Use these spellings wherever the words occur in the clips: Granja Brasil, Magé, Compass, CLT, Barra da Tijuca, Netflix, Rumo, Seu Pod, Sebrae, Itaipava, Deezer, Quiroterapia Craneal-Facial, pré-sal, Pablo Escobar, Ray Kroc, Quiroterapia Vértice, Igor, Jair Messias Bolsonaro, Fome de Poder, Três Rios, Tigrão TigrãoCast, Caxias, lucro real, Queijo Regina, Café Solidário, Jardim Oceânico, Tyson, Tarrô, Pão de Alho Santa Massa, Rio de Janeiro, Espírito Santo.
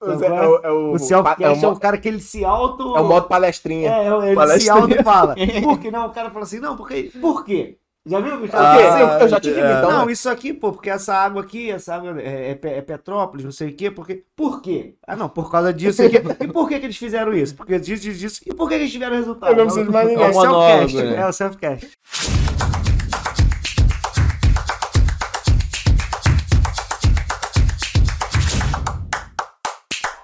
O self-cast é o cara que ele se auto... É o modo palestrinha. Ele palestrinha. Se auto fala. Por que não? O cara fala assim, não, porque... Por quê? Já viu? Eu já tive então. Não, isso aqui, pô, porque essa água aqui, é Petrópolis, não sei o quê, porque... Por quê? Ah, não, por causa disso aqui. E por que que eles fizeram isso? Porque disso. E por que que eles tiveram resultado? Eu não preciso de mais ninguém. É o self-cast, né? É o self-cast.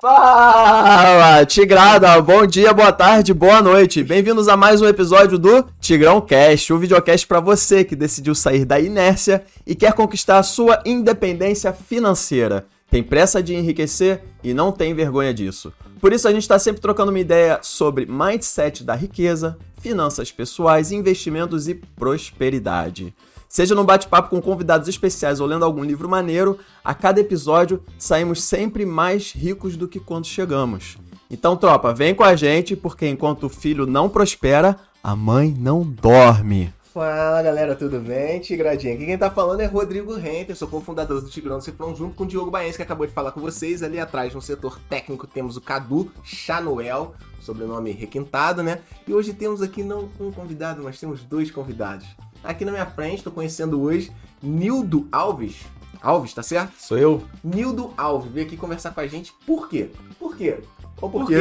Fala, Tigrada! Bom dia, boa tarde, boa noite. Bem-vindos a mais um episódio do Tigrão Cast, o videocast para você que decidiu sair da inércia e quer conquistar a sua independência financeira. Tem pressa de enriquecer e não tem vergonha disso. Por isso a gente está sempre trocando uma ideia sobre mindset da riqueza, finanças pessoais, investimentos e prosperidade. Seja num bate-papo com convidados especiais ou lendo algum livro maneiro, a cada episódio saímos sempre mais ricos do que quando chegamos. Então, tropa, vem com a gente, porque enquanto o filho não prospera, a mãe não dorme. Fala, galera, tudo bem? Tigradinha. Aqui quem tá falando é Rodrigo Henter, sou cofundador do Tigrão TigrãoCast, junto com o Diogo Bahiense, que acabou de falar com vocês. Ali atrás, no setor técnico, temos o Cadu Schanuel, sobrenome requintado, né? E hoje temos aqui não um convidado, mas temos dois convidados. Aqui na minha frente, estou conhecendo hoje Nildo Alves. Alves, tá certo? Sou eu. Nildo Alves veio aqui conversar com a gente. Por quê? Por quê? Ou por quê?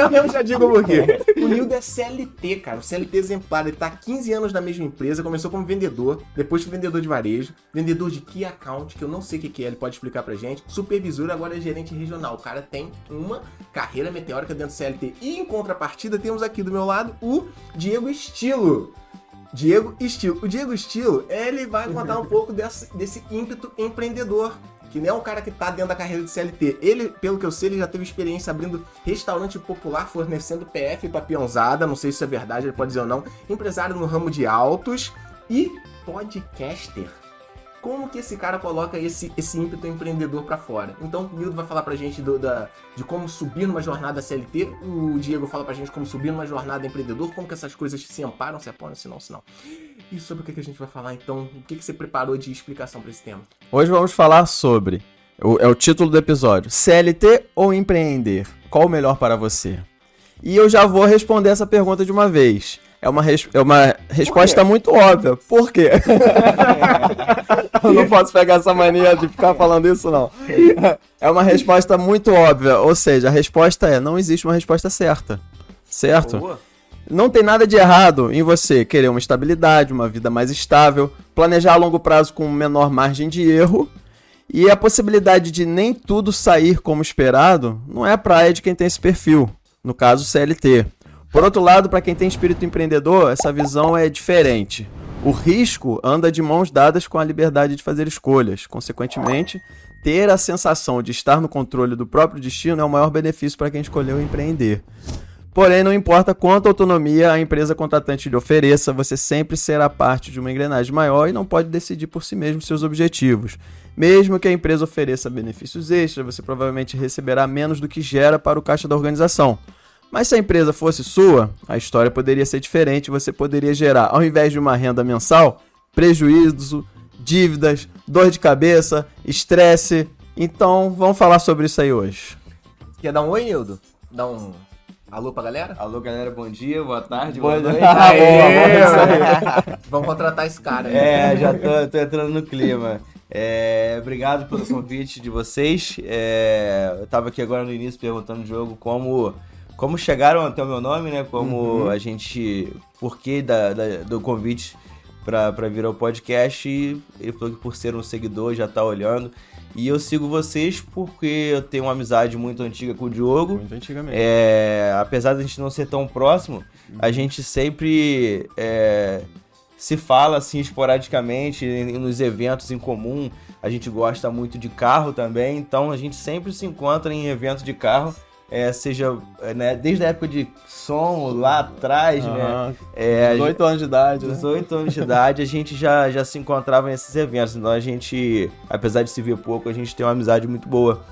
Eu mesmo já digo por quê. O Nildo é CLT, cara. O CLT exemplar. Ele tá há 15 anos na mesma empresa. Começou como vendedor. Depois foi vendedor de varejo. Vendedor de Key Account, que eu não sei o que é. Ele pode explicar pra gente. Supervisor, agora é gerente regional. O cara tem uma carreira meteórica dentro do CLT. E em contrapartida, temos aqui do meu lado o Diego Stylo. Diego Stylo. O Diego Stylo, ele vai contar um pouco desse ímpeto empreendedor. Que não é um cara que tá dentro da carreira de CLT. Ele, pelo que eu sei, ele já teve experiência abrindo restaurante popular, fornecendo PF pra peãozada. Não sei se é verdade, ele pode dizer ou não. Empresário no ramo de autos e podcaster. Como que esse cara coloca esse ímpeto empreendedor pra fora? Então, o Nildo vai falar pra gente de como subir numa jornada CLT. O Diego fala pra gente como subir numa jornada empreendedor. Como que essas coisas se amparam, se apoiam, se não. E sobre o que a gente vai falar, então? O que você preparou de explicação pra esse tema? Hoje vamos falar sobre... É o título do episódio. CLT ou empreender? Qual o melhor para você? E eu já vou responder essa pergunta de uma vez. É uma resposta muito óbvia. Por quê? Eu não posso pegar essa mania de ficar falando isso, não. É uma resposta muito óbvia. Ou seja, a resposta é, não existe uma resposta certa. Certo? Boa. Não tem nada de errado em você querer uma estabilidade, uma vida mais estável, planejar a longo prazo com menor margem de erro, e a possibilidade de nem tudo sair como esperado não é a praia de quem tem esse perfil. No caso, CLT. Por outro lado, para quem tem espírito empreendedor, essa visão é diferente. O risco anda de mãos dadas com a liberdade de fazer escolhas. Consequentemente, ter a sensação de estar no controle do próprio destino é o maior benefício para quem escolheu empreender. Porém, não importa quanta autonomia a empresa contratante lhe ofereça, você sempre será parte de uma engrenagem maior e não pode decidir por si mesmo seus objetivos. Mesmo que a empresa ofereça benefícios extras, você provavelmente receberá menos do que gera para o caixa da organização. Mas se a empresa fosse sua, a história poderia ser diferente, você poderia gerar, ao invés de uma renda mensal, prejuízo, dívidas, dor de cabeça, estresse. Então, vamos falar sobre isso aí hoje. Quer dar um oi, Nildo? Dá um alô pra galera? Alô, galera, bom dia, boa tarde, boa noite. Boa. Vamos contratar esse cara. Já tô entrando no clima. Obrigado pelo convite de vocês. Eu tava aqui agora no início perguntando o jogo como chegaram até o meu nome, né? Porquê do convite pra vir ao podcast. E ele falou que por ser um seguidor já tá olhando. E eu sigo vocês porque eu tenho uma amizade muito antiga com o Diogo. Muito antiga mesmo. Apesar de a gente não ser tão próximo, a gente sempre se fala assim esporadicamente nos eventos em comum. A gente gosta muito de carro também, então a gente sempre se encontra em eventos de carro. Seja, né, desde a época de som lá atrás, né? 18 anos de idade. 18 anos de idade, a gente já se encontrava nesses eventos. Então a gente, apesar de se ver pouco, a gente tem uma amizade muito boa.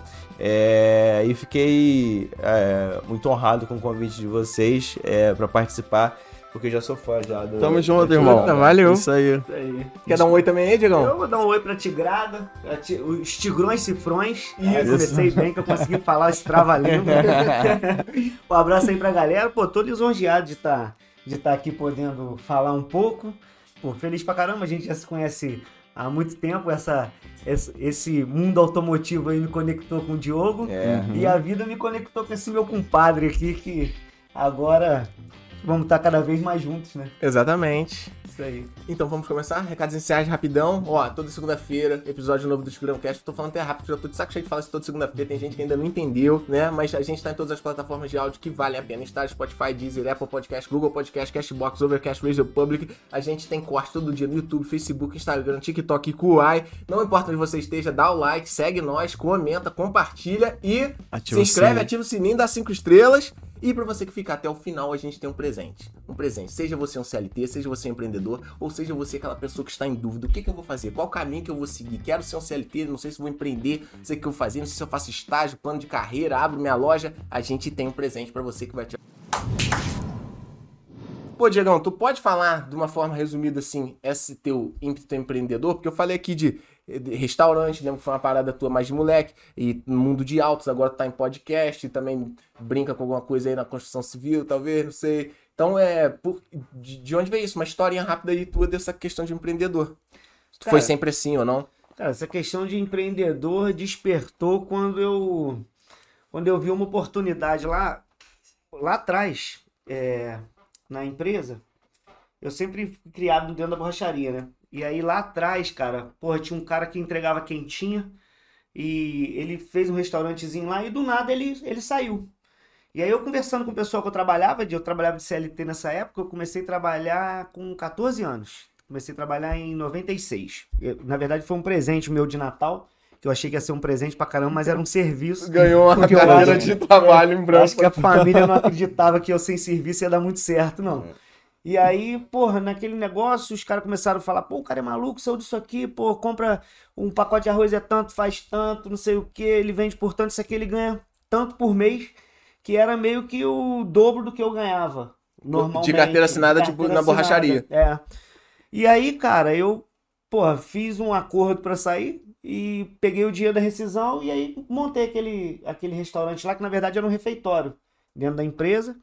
E fiquei muito honrado com o convite de vocês para participar porque já sou fã já do... Tamo junto, irmão. Tigrada. Valeu. Isso aí. Quer dar um oi também aí, Diegão? Eu vou dar um oi pra Tigrada, os Tigrões Cifrões. Isso. Eu comecei bem que eu consegui falar esse trava-língua. Um abraço aí pra galera. Pô, tô lisonjeado de estar aqui podendo falar um pouco. Pô, feliz pra caramba, a gente já se conhece há muito tempo, esse mundo automotivo aí me conectou com o Diogo e a vida me conectou com esse meu compadre aqui, que agora vamos estar cada vez mais juntos, né? Exatamente. Isso aí. Então vamos começar? Recados iniciais rapidão. Ó, toda segunda-feira, episódio novo do TigrãoCast. Tô falando até rápido, já tô de saco cheio de falar isso toda segunda-feira. Tem gente que ainda não entendeu, né? Mas a gente tá em todas as plataformas de áudio que valem a pena estar. Spotify, Deezer, Apple Podcast, Google Podcast, Castbox, Overcast, Radio Public. A gente tem corte todo dia no YouTube, Facebook, Instagram, TikTok e Kuai. Não importa onde você esteja, dá o like, segue nós, comenta, compartilha e ativa, se inscreve, ativa o sininho, dá 5 estrelas. E pra você que fica até o final, a gente tem um presente. Um presente. Seja você um CLT, seja você um empreendedor, ou seja você aquela pessoa que está em dúvida. O que eu vou fazer? Qual caminho que eu vou seguir? Quero ser um CLT, não sei se vou empreender, não sei o que eu vou fazer, não sei se eu faço estágio, plano de carreira, abro minha loja. A gente tem um presente pra você que vai te... Pô, Diegão, tu pode falar de uma forma resumida, assim, esse teu ímpeto empreendedor? Porque eu falei aqui de restaurante, lembro que foi uma parada tua mais de moleque, e no mundo de autos, agora tu tá em podcast, e também brinca com alguma coisa aí na construção civil, talvez, não sei. Então, de onde veio isso? Uma historinha rápida aí tua dessa questão de empreendedor. Tu foi sempre assim ou não? Cara, essa questão de empreendedor despertou quando eu vi uma oportunidade lá atrás, na empresa, eu sempre fui criado dentro da borracharia, né? E aí lá atrás, cara, porra, tinha um cara que entregava quentinha e ele fez um restaurantezinho lá e do nada ele saiu. E aí eu conversando com o pessoal que eu trabalhava de CLT nessa época, eu comecei a trabalhar com 14 anos. Comecei a trabalhar em 96. Na verdade foi um presente meu de Natal. Eu achei que ia ser um presente pra caramba, mas era um serviço. Ganhou uma carreira de trabalho em branco. Acho que a família não acreditava que eu sem serviço ia dar muito certo, não. E aí, porra, naquele negócio, os caras começaram a falar, pô, o cara é maluco, saiu disso aqui, pô, compra um pacote de arroz é tanto, faz tanto, não sei o que, ele vende por tanto, isso aqui ele ganha tanto por mês, que era meio que o dobro do que eu ganhava, normalmente. De carteira assinada, tipo, na borracharia. É. E aí, cara, eu, porra, fiz um acordo pra sair, e peguei o dinheiro da rescisão e aí montei aquele restaurante lá, que na verdade era um refeitório dentro da empresa.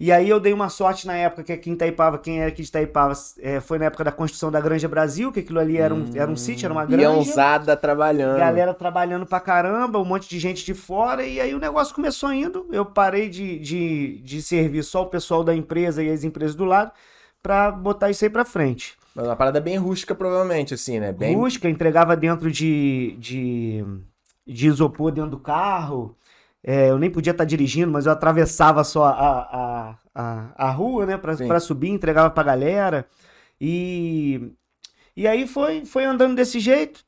E aí eu dei uma sorte na época que aqui em Itaipava, quem era aqui de Itaipava, foi na época da construção da Granja Brasil, que aquilo ali era um sítio, era uma granja. E a ousada trabalhando. Galera trabalhando pra caramba, um monte de gente de fora, e aí o negócio começou indo. Eu parei de servir só o pessoal da empresa e as empresas do lado pra botar isso aí pra frente. Mas uma parada bem rústica, provavelmente, assim, né? Bem... Rústica, entregava dentro de isopor dentro do carro. Eu nem podia estar dirigindo, mas eu atravessava só a rua, né? Pra subir, entregava pra galera. E aí foi andando desse jeito.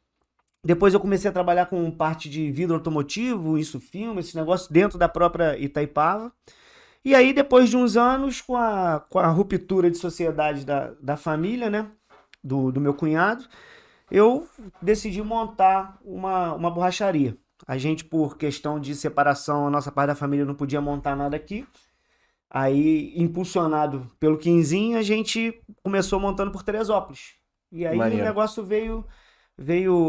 Depois eu comecei a trabalhar com parte de vidro automotivo, isso, filme, esse negócio dentro da própria Itaipava. E aí, depois de uns anos, com a ruptura de sociedade da família, né, do meu cunhado, eu decidi montar uma borracharia. A gente, por questão de separação, a nossa parte da família não podia montar nada aqui. Aí, impulsionado pelo Quinzinho, a gente começou montando por Teresópolis. E aí o negócio veio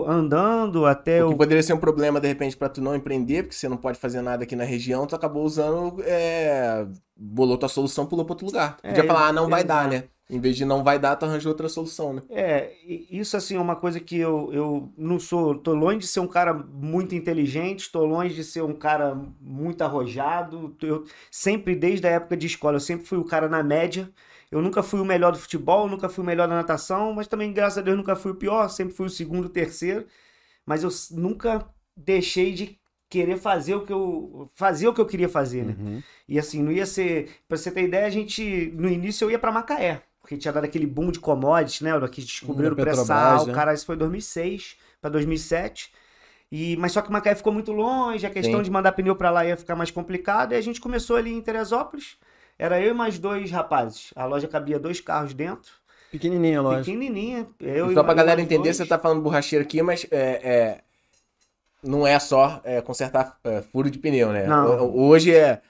andando até o... que poderia ser um problema, de repente, pra tu não empreender, porque você não pode fazer nada aqui na região, tu acabou usando, bolou tua solução, pulou pra outro lugar. Podia falar, não vai dar, né? Em vez de não vai dar, tu arranjou outra solução, né? Isso, assim, é uma coisa que eu não sou... Tô longe de ser um cara muito inteligente, tô longe de ser um cara muito arrojado. Eu sempre, desde a época de escola, eu sempre fui o cara na média. Eu nunca fui o melhor do futebol, nunca fui o melhor da natação, mas também, graças a Deus, nunca fui o pior, sempre fui o segundo, o terceiro. Mas eu nunca deixei de querer fazer o que eu queria fazer, né? Uhum. E assim, não ia ser... Pra você ter ideia, a gente... No início eu ia pra Macaé, porque tinha dado aquele boom de commodities, né? Que descobriram o pré-sal, cara, isso foi 2006 pra 2007. Mas só que Macaé ficou muito longe, a questão de mandar pneu pra lá ia ficar mais complicado, e a gente começou ali em Teresópolis. Era eu e mais 2 rapazes. A loja cabia 2 carros dentro. Pequenininha a loja. Pequenininha. Só pra galera entender, você tá falando borracheiro aqui, mas não é só consertar furo de pneu, né? Não. Hoje é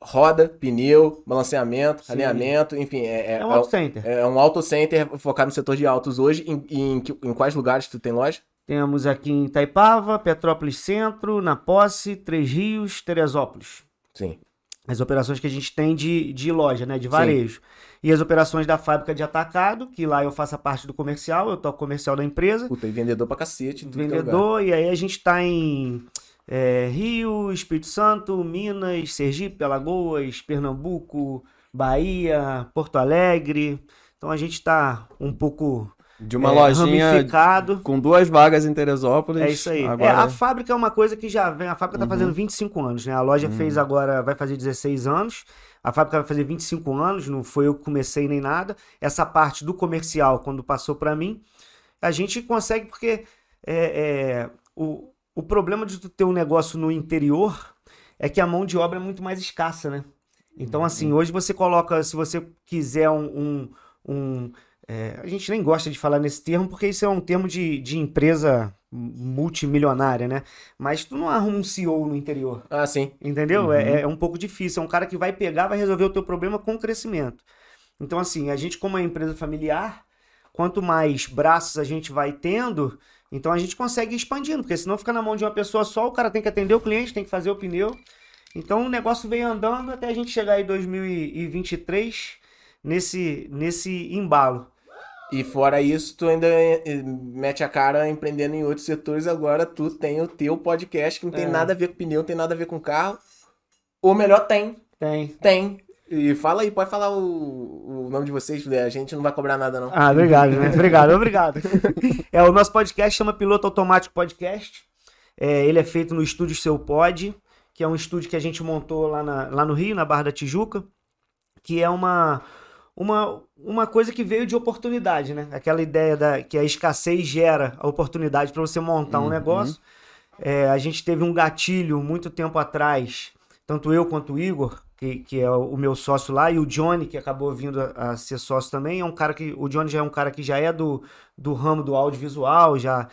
roda, pneu, balanceamento, alinhamento, enfim. É um auto-center. É um auto-center focado no setor de autos hoje. Em quais lugares tu tem loja? Temos aqui em Itaipava, Petrópolis Centro, na Posse, Três Rios, Teresópolis. Sim. As operações que a gente tem de loja, né? De varejo. Sim. E as operações da fábrica de atacado, que lá eu faço a parte do comercial, eu toco comercial da empresa. Puta, e vendedor pra cacete. Vendedor, e aí a gente tá em Rio, Espírito Santo, Minas, Sergipe, Alagoas, Pernambuco, Bahia, Porto Alegre. Então a gente tá um pouco... De uma lojinha ramificado. Com duas vagas em Teresópolis. É isso aí. Agora... a fábrica é uma coisa que já vem... A fábrica tá fazendo 25 anos, né? A loja fez agora... Vai fazer 16 anos. A fábrica vai fazer 25 anos. Não foi eu que comecei nem nada. Essa parte do comercial, quando passou para mim, a gente consegue porque... O problema de tu ter um negócio no interior é que a mão de obra é muito mais escassa, né? Então, assim, hoje você coloca... Se você quiser a gente nem gosta de falar nesse termo, porque isso é um termo de empresa multimilionária, né? Mas tu não arruma um CEO no interior. Ah, sim. Entendeu? É um pouco difícil. É um cara que vai pegar, vai resolver o teu problema com o crescimento. Então, assim, a gente como é empresa familiar, quanto mais braços a gente vai tendo, então a gente consegue ir expandindo, porque senão fica na mão de uma pessoa só, o cara tem que atender o cliente, tem que fazer o pneu. Então o negócio vem andando até a gente chegar em 2023 nesse embalo. E fora isso, tu ainda mete a cara empreendendo em outros setores. Agora tu tem o teu podcast, que não tem nada a ver com pneu, não tem nada a ver com carro. Ou melhor, tem. Tem. E fala aí, pode falar o nome de vocês, né? A gente não vai cobrar nada, não. Ah, obrigado, né? Obrigado. O nosso podcast chama Piloto Automático Podcast. Ele é feito no estúdio Seu Pod, que é um estúdio que a gente montou lá no Rio, na Barra da Tijuca, que é uma coisa que veio de oportunidade, né? Aquela ideia que a escassez gera a oportunidade para você montar um negócio. A gente teve um gatilho muito tempo atrás, tanto eu quanto o Igor, que é o meu sócio lá, e o Johnny, que acabou vindo a ser sócio também. O Johnny já é um cara que já é do ramo do audiovisual, já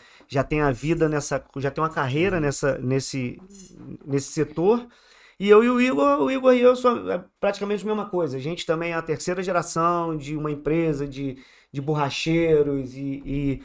tem a vida já tem uma carreira nesse setor. E eu e o Igor e eu somos praticamente a mesma coisa. A gente também é a terceira geração de uma empresa de borracheiros e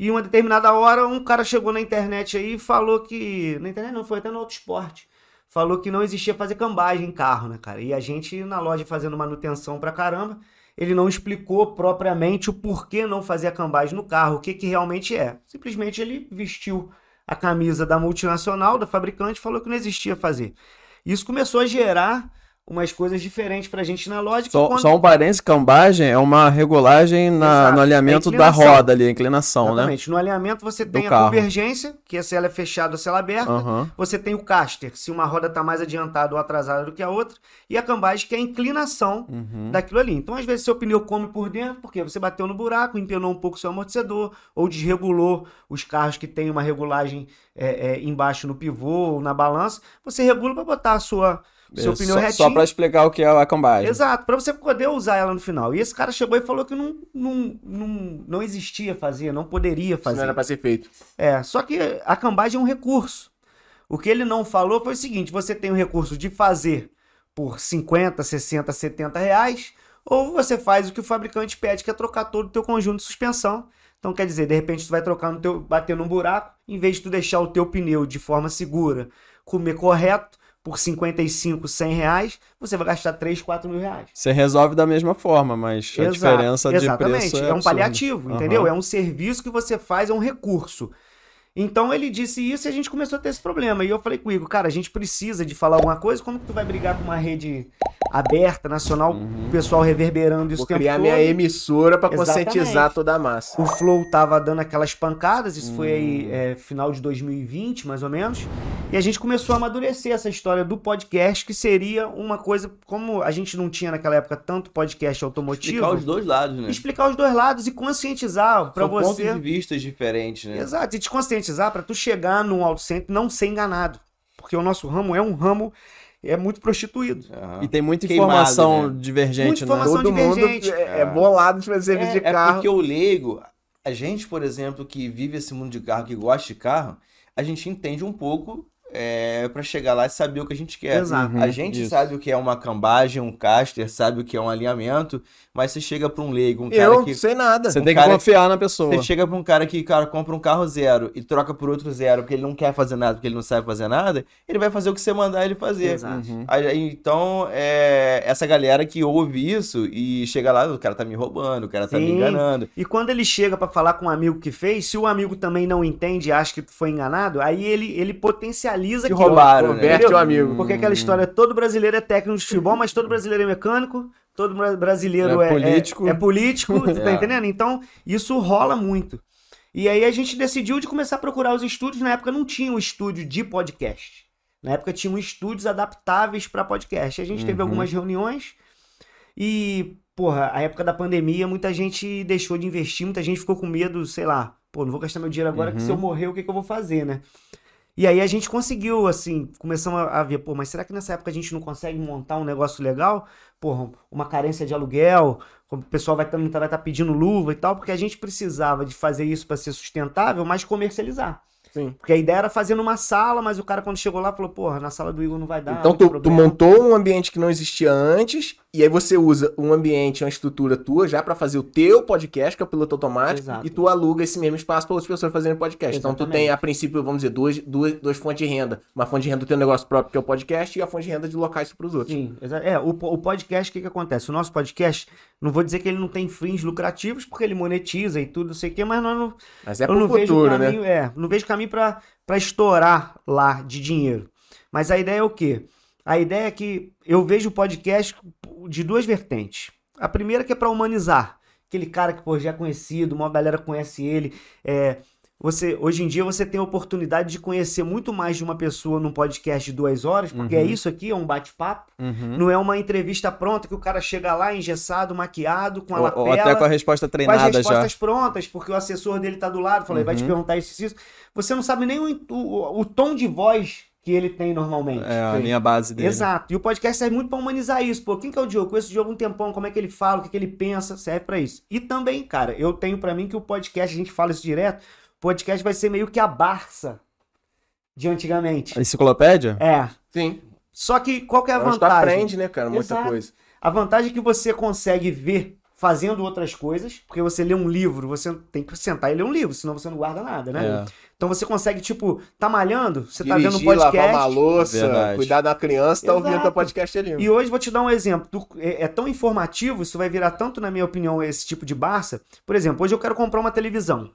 uma determinada hora um cara chegou na internet aí e falou que... Na internet não, foi até no Autosport. Falou que não existia fazer cambagem em carro, né, cara? E a gente na loja fazendo manutenção pra caramba, ele não explicou propriamente o porquê não fazer a cambagem no carro, o que realmente é. Simplesmente ele vestiu a camisa da multinacional, da fabricante, falou que não existia fazer. Isso começou a gerar umas coisas diferentes pra gente na loja. Só um parênteses, cambagem é uma regulagem no alinhamento da roda ali, a inclinação. Exatamente. Né? No alinhamento você tem a convergência, que é se ela é fechada ou se ela é aberta. Você tem o caster, se uma roda tá mais adiantada ou atrasada do que a outra. E a cambagem, que é a inclinação daquilo ali. Então, às vezes, seu pneu come por dentro, porque você bateu no buraco, empenou um pouco seu amortecedor, ou desregulou os carros que tem uma regulagem embaixo no pivô ou na balança. Você regula para botar a sua... Seu pneu retinho. Só para explicar o que é a cambagem. Exato, para você poder usar ela no final. E esse cara chegou e falou que não existia fazer, não poderia fazer. Isso não era para ser feito. Só que a cambagem é um recurso. O que ele não falou foi o seguinte: você tem o recurso de fazer por 50, 60, 70 reais, ou você faz o que o fabricante pede, que é trocar todo o teu conjunto de suspensão. Então, quer dizer, de repente tu vai trocar bater num buraco, em vez de tu deixar o teu pneu de forma segura, comer correto, por 55, 100 reais, você vai gastar 3, 4 mil reais. Você resolve da mesma forma, mas a diferença de preço é um paliativo, entendeu? É um serviço que você faz, é um recurso. Então ele disse isso e a gente começou a ter esse problema. E eu falei comigo, cara, a gente precisa de falar alguma coisa, como que tu vai brigar com uma rede aberta, nacional, o pessoal reverberando isso o tempo todo? Vou criar minha emissora para conscientizar toda a massa. O Flow tava dando aquelas pancadas, isso foi aí final de 2020, mais ou menos, e a gente começou a amadurecer essa história do podcast, que seria uma coisa, como a gente não tinha naquela época tanto podcast automotivo... Explicar os dois lados, né? Explicar os dois lados e conscientizar para você... São pontos de vista diferentes, né? Exato, e te conscientizar para tu chegar num auto-center e não ser enganado. Porque o nosso ramo é um ramo... É muito prostituído. E tem muita informação divergente. Muita informação divergente. Mundo é bolado de fazer serviço de carro. É porque o leigo... A gente, por exemplo, que vive esse mundo de carro, que gosta de carro, a gente entende um pouco... pra chegar lá e saber o que a gente quer. Exato. A gente sabe o que é uma cambagem, um caster, sabe o que é um alinhamento, mas você chega pra um leigo, um cara que... Eu sei nada. Você tem que confiar na pessoa. Você chega pra um cara que, cara, compra um carro zero e troca por outro zero, porque ele não quer fazer nada, porque ele não sabe fazer nada, ele vai fazer o que você mandar ele fazer. Exato. Uhum. Então, essa galera que ouve isso e chega lá, o cara tá me roubando, o cara tá me enganando. E quando ele chega pra falar com um amigo que fez, se o amigo também não entende e acha que foi enganado, aí ele potencializa que roubaram, converte o amigo. Porque aquela história, todo brasileiro é técnico de futebol, mas todo brasileiro é mecânico, todo brasileiro é político, você tá entendendo? Então, isso rola muito. E aí a gente decidiu de começar a procurar os estúdios. Na época não tinha um estúdio de podcast. Na época tinham estúdios adaptáveis para podcast. A gente teve algumas reuniões e, a época da pandemia, muita gente deixou de investir, muita gente ficou com medo, sei lá, não vou gastar meu dinheiro agora, que se eu morrer, o que eu vou fazer, né? E aí a gente conseguiu, assim, começamos a ver, mas será que nessa época a gente não consegue montar um negócio legal? Uma carência de aluguel, o pessoal vai estar pedindo luva e tal, porque a gente precisava de fazer isso para ser sustentável, mas comercializar. Sim. Porque a ideia era fazer numa sala, mas o cara quando chegou lá falou, na sala do Igor não vai dar. Então tu montou um ambiente que não existia antes, e aí você usa um ambiente, uma estrutura tua já pra fazer o teu podcast, que é o piloto automático. Exato. E tu aluga esse mesmo espaço pra outras pessoas fazerem podcast. Exatamente. Então tu tem, a princípio, vamos dizer, duas fontes de renda. Uma fonte de renda do teu negócio próprio, que é o podcast, e a fonte de renda de locais pros outros. Sim, o podcast, o que acontece? O nosso podcast, não vou dizer que ele não tem fins lucrativos, porque ele monetiza e tudo, não sei o quê, mas nós não... Mas é pro futuro, caminho, né? Não vejo caminho para estourar lá de dinheiro. Mas a ideia é o quê? A ideia é que eu vejo o podcast de duas vertentes. A primeira que é para humanizar. Aquele cara que já é conhecido, uma galera conhece ele. Hoje em dia você tem a oportunidade de conhecer muito mais de uma pessoa num podcast de 2 horas, porque é isso aqui, é um bate-papo. Uhum. Não é uma entrevista pronta que o cara chega lá engessado, maquiado, com a lapela. Ou até com a resposta treinada já. Com as respostas prontas, porque o assessor dele tá do lado, fala, ele vai te perguntar isso. Você não sabe nem o tom de voz que ele tem normalmente. A linha base dele. Exato. E o podcast serve muito para humanizar isso. Quem que é o Diogo? Conheço o Diogo um tempão, como é que ele fala, o que ele pensa, serve para isso. E também, cara, eu tenho para mim que o podcast, a gente fala isso direto, podcast vai ser meio que a Barça de antigamente. A enciclopédia? Sim. Só que qual que é a vantagem? Tu aprende, né, cara? Muita coisa. A vantagem é que você consegue ver fazendo outras coisas, porque você lê um livro, você tem que sentar e ler um livro, senão você não guarda nada, né? Então você consegue, tá malhando, você dirigir, tá vendo um podcast. Lavar uma louça, cuidar da criança, tá ouvindo o podcast ali. E hoje vou te dar um exemplo. É tão informativo, isso vai virar tanto, na minha opinião, esse tipo de Barça. Por exemplo, hoje eu quero comprar uma televisão.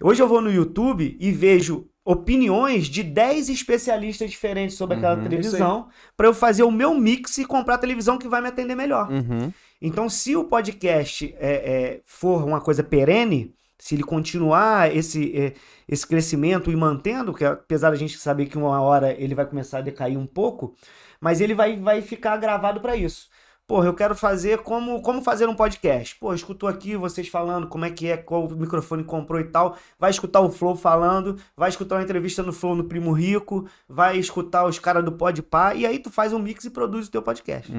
Hoje eu vou no YouTube e vejo opiniões de 10 especialistas diferentes sobre aquela televisão para eu fazer o meu mix e comprar a televisão que vai me atender melhor. Então, se o podcast for uma coisa perene, se ele continuar esse crescimento e mantendo, que apesar da gente saber que uma hora ele vai começar a decair um pouco, mas ele vai ficar gravado para isso. Eu quero fazer como fazer um podcast. Escutou aqui vocês falando como é que é, qual o microfone comprou e tal. Vai escutar o Flow falando, vai escutar uma entrevista no Flow no Primo Rico, vai escutar os caras do Podpá, e aí tu faz um mix e produz o teu podcast.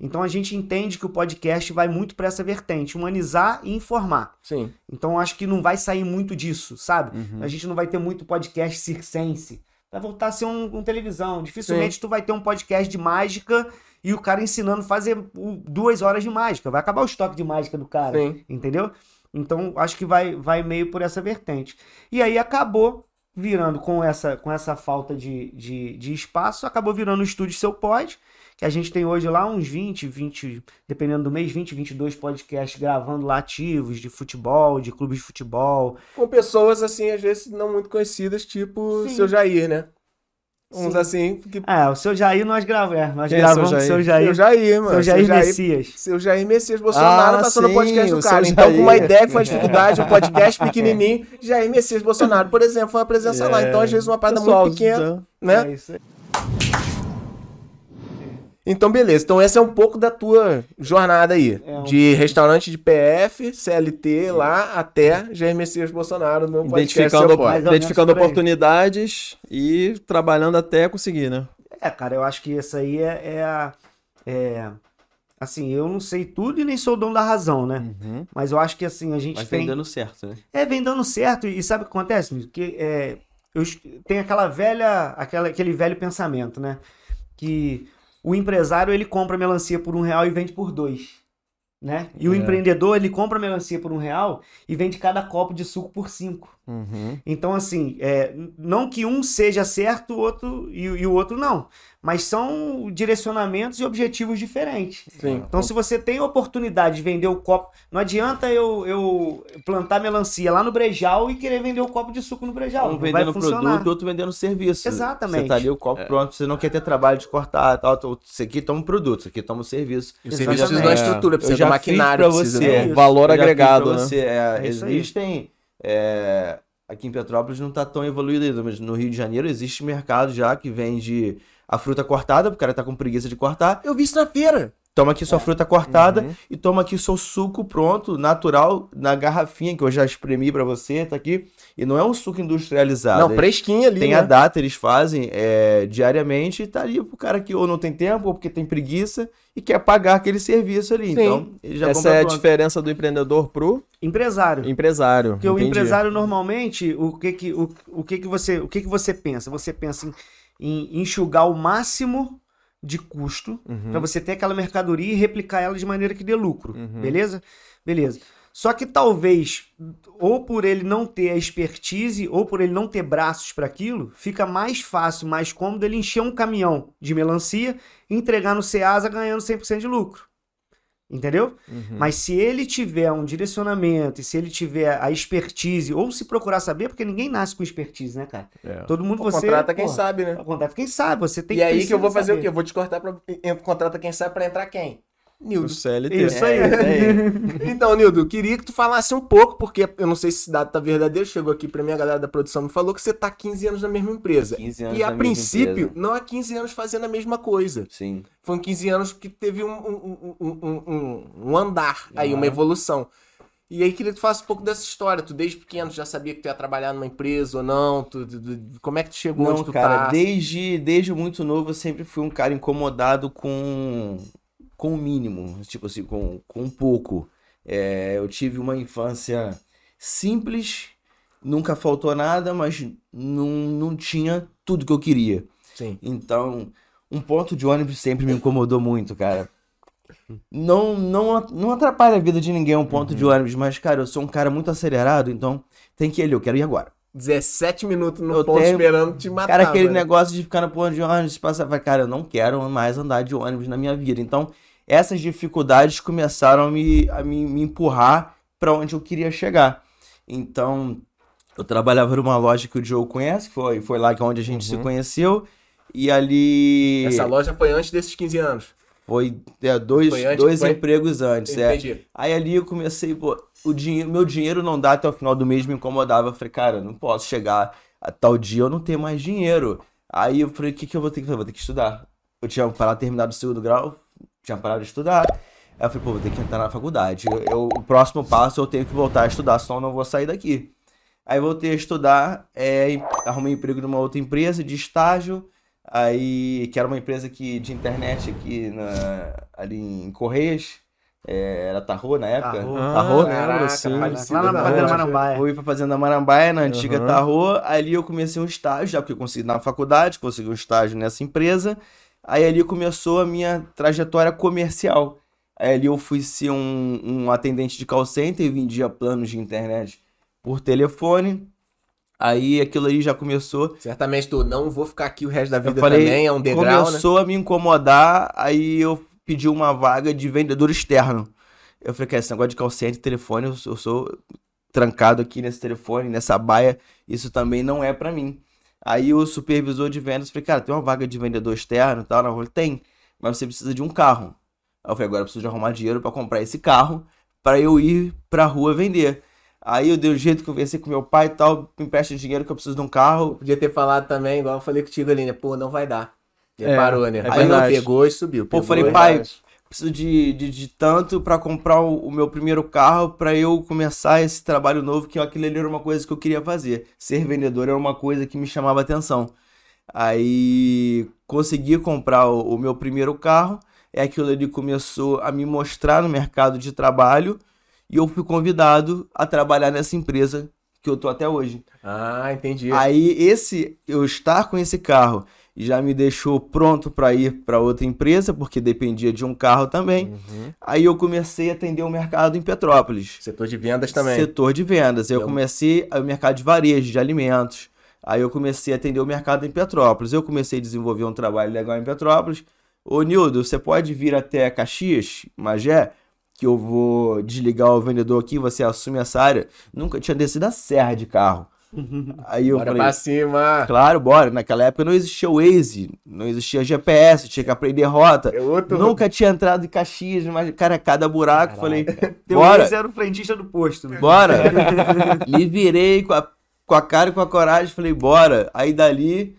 Então a gente entende que o podcast vai muito pra essa vertente, humanizar e informar. Sim. Então acho que não vai sair muito disso, sabe? A gente não vai ter muito podcast circense. Vai voltar a ser um televisão. Dificilmente tu vai ter um podcast de mágica e o cara ensinando a fazer 2 horas de mágica. Vai acabar o estoque de mágica do cara, entendeu? Então, acho que vai meio por essa vertente. E aí acabou virando, com essa falta de espaço, acabou virando o estúdio Seu Pod, que a gente tem hoje lá uns 20, dependendo do mês, 20, 22 podcasts gravando lá ativos, de futebol, de clubes de futebol. Com pessoas, assim, às vezes não muito conhecidas, tipo o Seu Jair, né? Uns assim... Que... o Seu Jair nós gravamos. Nós gravamos o Seu Jair. Seu Jair Messias. Seu Jair Messias Bolsonaro passou no podcast do cara. Então, com uma ideia, com uma dificuldade, um podcast pequenininho, Jair Messias Bolsonaro, por exemplo, foi uma presença lá. Então, às vezes, uma parada muito pequena, né? Isso aí. Então, beleza. Então, essa é um pouco da tua jornada aí. De restaurante de PF, CLT, lá, até Jair Messias Bolsonaro no podcast. Identificando oportunidades e trabalhando até conseguir, né? Cara, eu acho que essa aí assim, eu não sei tudo e nem sou o dono da razão, né? Mas eu acho que, assim, a gente tem... Mas vem dando certo, né? Vem dando certo. E sabe o que acontece? Que Tem aquele velho pensamento, né? Que o empresário, ele compra melancia por R$1 e vende por R$2. Né? E o empreendedor, ele compra melancia por R$1 e vende cada copo de suco por R$5. Uhum. Então, assim, não que um seja certo e o outro não. Mas são direcionamentos e objetivos diferentes. Sim. Então, se você tem a oportunidade de vender o copo... Não adianta eu plantar melancia lá no Brejal e querer vender o copo de suco no Brejal. Um vendendo produto, outro vendendo serviço. Exatamente. Você tá ali, o copo pronto, você não quer ter trabalho de cortar, tal. Isso aqui toma um produto, isso aqui toma um serviço. O serviço precisa da estrutura, precisa de maquinário, precisa de valor agregado. Né? Existem... Aqui em Petrópolis não está tão evoluído ainda, mas no Rio de Janeiro existe mercado já que vende a fruta cortada, porque o cara tá com preguiça de cortar. Eu vi isso na feira. Toma aqui sua fruta cortada e toma aqui seu suco pronto, natural, na garrafinha que eu já espremi pra você, tá aqui. E não é um suco industrializado. Não, fresquinho ali, tem, né? A data, eles fazem diariamente e tá ali pro cara que ou não tem tempo ou porque tem preguiça e quer pagar aquele serviço ali. Sim. Então, ele já essa é a diferença do empreendedor pro... Empresário. Porque entendi. O empresário, normalmente, o que você pensa? Você pensa em enxugar o máximo... de custo, para você ter aquela mercadoria e replicar ela de maneira que dê lucro, beleza? Beleza. Só que talvez, ou por ele não ter a expertise, ou por ele não ter braços para aquilo, fica mais fácil, mais cômodo ele encher um caminhão de melancia e entregar no Ceasa ganhando 100% de lucro. Entendeu? Uhum. Mas se ele tiver um direcionamento e se ele tiver a expertise, ou se procurar saber, porque ninguém nasce com expertise, né, cara? Todo mundo contrata quem sabe, né? Contrata quem sabe, você tem que aí que eu vou fazer saber. O quê? Eu vou te cortar pra... Contrata quem sabe pra entrar quem? Nildo. O CLT. Isso aí. Então, Nildo, eu queria que tu falasse um pouco, porque eu não sei se esse dado tá verdadeiro, chegou aqui pra mim, a galera da produção me falou que você tá 15 anos na mesma empresa. 15 anos e a princípio, não há 15 anos fazendo a mesma coisa. Sim. Foram 15 anos que teve um andar aí, uma evolução. E aí queria que tu falasse um pouco dessa história. Tu desde pequeno já sabia que tu ia trabalhar numa empresa ou não? Como é que tu chegou onde tu tá? Cara, desde muito novo eu sempre fui um cara incomodado com o mínimo, tipo assim, com pouco. Eu tive uma infância simples, nunca faltou nada, mas não tinha tudo que eu queria. Sim. Então, um ponto de ônibus sempre me incomodou muito, cara. Não atrapalha a vida de ninguém um ponto de ônibus, mas, cara, eu sou um cara muito acelerado, então tem que ir ali, eu quero ir agora. 17 minutos no eu ponto tenho... esperando te matar. Cara, aquele negócio de ficar no ponto de ônibus, passar, cara, eu não quero mais andar de ônibus na minha vida. Então, essas dificuldades começaram a me empurrar para onde eu queria chegar. Então, eu trabalhava numa loja que o Diogo conhece, que foi lá que é onde a gente se conheceu, e ali... Essa loja foi antes desses 15 anos? Foi dois empregos antes. Entendi. Aí ali eu comecei, pô, meu dinheiro não dá até o final do mês, me incomodava. Eu falei, cara, eu não posso chegar a tal dia, eu não tenho mais dinheiro. Aí eu falei, o que eu vou ter que fazer? Vou ter que estudar. Eu tinha parado, terminado o segundo grau, tinha parado de estudar. Aí eu falei, pô, vou ter que entrar na faculdade. O próximo passo eu tenho que voltar a estudar, senão eu não vou sair daqui. Aí voltei a estudar, arrumei emprego numa outra empresa de estágio. Aí, que era uma empresa de internet aqui ali em Correias, era Tarrô na época. Tarrô, né? Era assim. Lá na Fazenda Marambaia. Eu ia pra Fazenda Marambaia, na antiga Tarrô. Ali eu comecei um estágio, já porque eu consegui na faculdade, consegui um estágio nessa empresa. Aí ali começou a minha trajetória comercial. Aí ali eu fui ser um atendente de call center e vendia planos de internet por telefone. Aí aquilo aí já começou... Certamente tu, não vou ficar aqui o resto da vida, eu falei, também, é um degrau, começou, né? A me incomodar, aí eu pedi uma vaga de vendedor externo. Eu falei, cara, esse negócio de call center, telefone, eu sou trancado aqui nesse telefone, nessa baia, isso também não é pra mim. Aí o supervisor de vendas, falei, cara, tem uma vaga de vendedor externo e tal? Eu falei, tem, mas você precisa de um carro. Aí eu falei, agora eu preciso de arrumar dinheiro pra comprar esse carro, pra eu ir pra rua vender. Aí eu dei um jeito, conversei com meu pai e tal, me empresta dinheiro que eu preciso de um carro. Eu podia ter falado também, igual eu falei contigo ali, né? Pô, não vai dar. E parou, né? Aí ele pegou e subiu. Pô, eu falei, pai, preciso de tanto pra comprar o meu primeiro carro pra eu começar esse trabalho novo, que aquilo ali era uma coisa que eu queria fazer. Ser vendedor era uma coisa que me chamava atenção. Aí consegui comprar o meu primeiro carro, aquilo ali começou a me mostrar no mercado de trabalho. E eu fui convidado a trabalhar nessa empresa que eu tô até hoje. Ah, entendi. Aí eu estar com esse carro já me deixou pronto para ir para outra empresa, porque dependia de um carro também. Uhum. Aí eu comecei a atender o mercado em Petrópolis. Setor de vendas também. Setor de vendas. Eu comecei o mercado de varejo, de alimentos. Aí eu comecei a atender o mercado em Petrópolis. Eu comecei a desenvolver um trabalho legal em Petrópolis. Ô, Nildo, você pode vir até Caxias, Magé? Que eu vou desligar o vendedor aqui, você assume essa área. Nunca tinha descido a serra de carro. Aí eu falei, pra cima! Claro, bora. Naquela época não existia o Waze, não existia GPS, tinha que aprender rota. Nunca tinha entrado em Caxias, mas, cara, cada buraco. Caraca. Falei, bora. O Waze era o frentista do posto. Mesmo. Bora. E virei com a cara e com a coragem, falei, bora. Aí dali...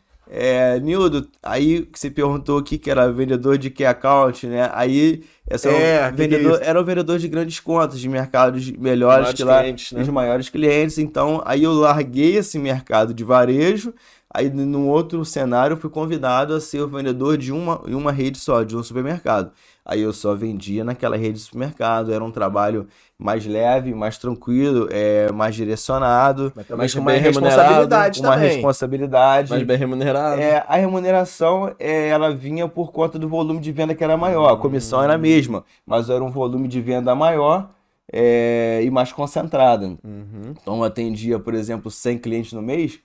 Nildo, aí você perguntou aqui que era vendedor de key account, né? Aí era um vendedor de grandes contas, de mercados melhores que lá, clientes, né? Os maiores clientes. Então, aí eu larguei esse mercado de varejo. Aí, num outro cenário, eu fui convidado a ser o vendedor de uma rede só, de um supermercado. Aí eu só vendia naquela rede de supermercado. Era um trabalho mais leve, mais tranquilo, mais direcionado. Mas com mais responsabilidade também. Uma responsabilidade. Mas bem remunerado. A remuneração, ela vinha por conta do volume de venda que era maior. A comissão era a mesma, mas era um volume de venda maior e mais concentrada. Uhum. Então eu atendia, por exemplo, 100 clientes no mês.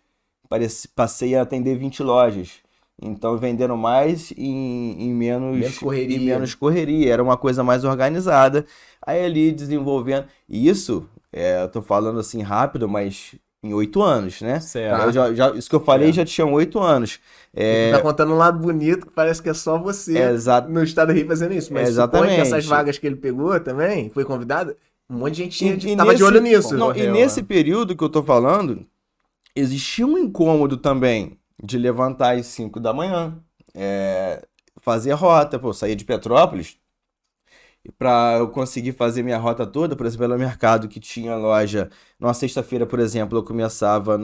Passei a atender 20 lojas. Então, vendendo mais em menos correria. Era uma coisa mais organizada. Aí, ali, desenvolvendo... E isso, eu tô falando assim rápido, mas em 8 anos, né? Certo. Isso que eu falei já tinha 8 anos. Você tá contando um lado bonito, que parece que é só você no estado do Rio fazendo isso. Mas exatamente. Que essas vagas que ele pegou também, foi convidado, um monte de gente tava de olho nisso. Não, e nesse período que eu tô falando... Existia um incômodo também de levantar às 5 da manhã, fazer rota. Pô, eu saía de Petrópolis e para eu conseguir fazer minha rota toda, por exemplo, era um mercado que tinha loja. Na sexta-feira, por exemplo, eu começava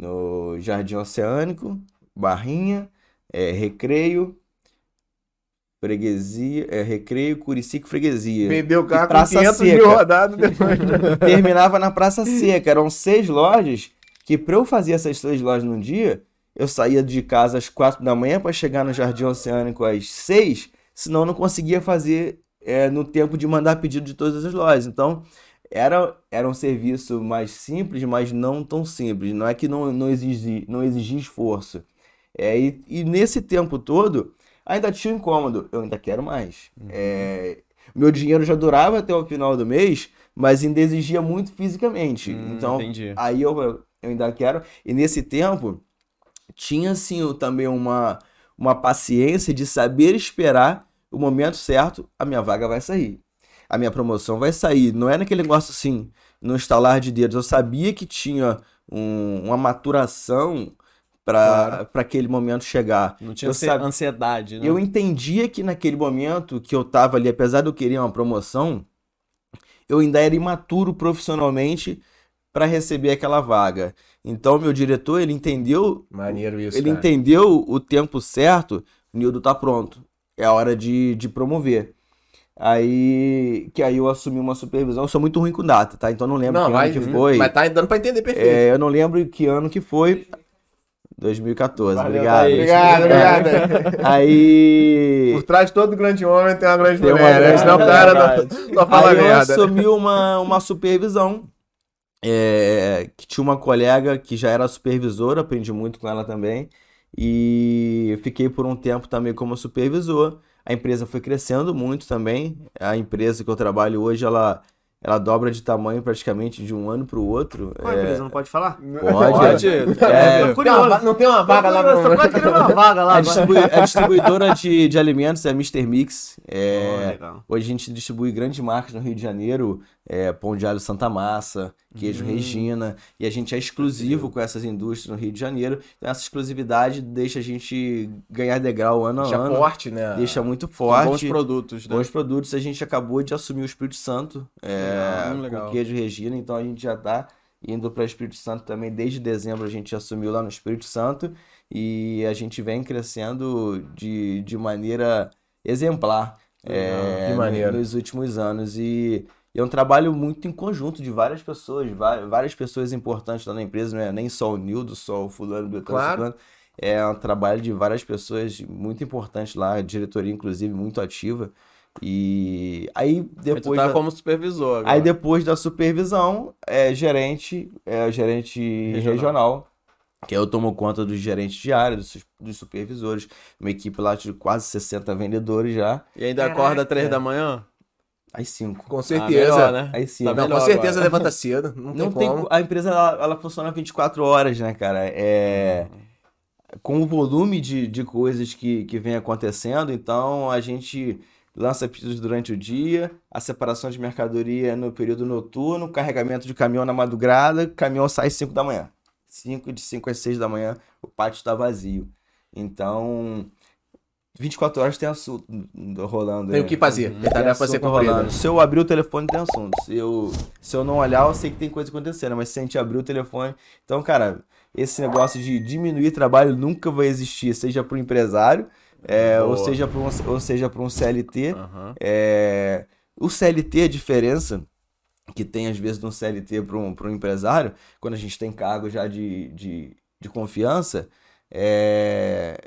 no Jardim Oceânico, Barrinha, Recreio, Freguesia, Recreio, Curicica, Freguesia. Vendeu o carro com 500 mil rodadas depois. Terminava na Praça Seca. Eram 6 lojas que, pra eu fazer essas 6 lojas num dia, eu saía de casa às 4 da manhã pra chegar no Jardim Oceânico às 6, senão eu não conseguia fazer no tempo de mandar pedido de todas as lojas. Então, era um serviço mais simples, mas não tão simples. Não é que não exigia esforço. E nesse tempo todo... Ainda tinha um incômodo, eu ainda quero mais. Uhum. Meu dinheiro já durava até o final do mês, mas ainda exigia muito fisicamente. Então, entendi. Aí eu ainda quero. E nesse tempo, tinha assim, também uma paciência de saber esperar o momento certo, a minha vaga vai sair. A minha promoção vai sair. Não era aquele negócio assim, no estalar de dedos. Eu sabia que tinha uma maturação... Para aquele momento chegar. Não tinha ansiedade, né? Eu entendia que naquele momento que eu estava ali, apesar de eu querer uma promoção, eu ainda era imaturo profissionalmente para receber aquela vaga. Então, meu diretor, ele entendeu... Maneiro isso, ele entendeu o tempo certo, o Nildo tá pronto, é a hora de promover. Aí eu assumi uma supervisão. Eu sou muito ruim com data, tá? Então, não lembro que foi. Mas tá dando para entender perfeito. Eu não lembro que ano que foi... 2014, valeu, obrigado. Obrigado. Aí... Por trás de todo grande homem tem uma grande mulher, senão o cara não fala merda. Aí eu assumi uma supervisão, que tinha uma colega que já era supervisora, aprendi muito com ela também, e fiquei por um tempo também como supervisor. A empresa foi crescendo muito também, a empresa que eu trabalho hoje, ela dobra de tamanho praticamente de um ano para o outro. Qual a empresa? Não pode falar? Pode. Não tem uma vaga lá. Você pode querer uma vaga lá. É distribuidora de alimentos, é Mr. Mix. Hoje a gente distribui grandes marcas no Rio de Janeiro, Pão de Alho Santa Massa, Queijo Regina. E a gente é exclusivo com essas indústrias no Rio de Janeiro. Então essa exclusividade deixa a gente ganhar degrau ano a ano. Deixa forte, né? Deixa muito forte. Bons produtos, né? Bons produtos. A gente acabou de assumir o Espírito Santo. Com Queijo Regina, então a gente já está indo para o Espírito Santo também. Desde dezembro a gente assumiu lá no Espírito Santo e a gente vem crescendo de maneira exemplar nos últimos anos. E E é um trabalho muito em conjunto de várias pessoas importantes lá na empresa, não é nem só o Nildo, só o fulano, Betão, claro. É um trabalho de várias pessoas muito importantes lá, a diretoria inclusive muito ativa. E aí depois tá como supervisor agora. Aí depois da supervisão é gerente regional, que eu tomo conta dos gerentes de área, dos supervisores, uma equipe lá de quase 60 vendedores já. E ainda acorda às 3 da manhã? Às 5. Com certeza, melhor, né? Às 5. Tá, com certeza levanta cedo, não tem como. A empresa ela funciona 24 horas, né, cara? Com o volume de coisas que vem acontecendo, então a gente lança pedidos durante o dia, a separação de mercadoria no período noturno, carregamento de caminhão na madrugada, caminhão sai às 5 da manhã. De 5 às 6 da manhã, o pátio está vazio. Então, 24 horas tem assunto rolando. Tem o que fazer. Tem assunto rolando. Se eu abrir o telefone, tem assunto. Se eu não olhar, eu sei que tem coisa acontecendo, mas se a gente abrir o telefone... Então, cara, esse negócio de diminuir trabalho nunca vai existir, seja para o empresário... Ou seja, para um CLT. Uhum. O CLT, a diferença que tem às vezes de um CLT para um empresário, quando a gente tem cargo já de confiança, é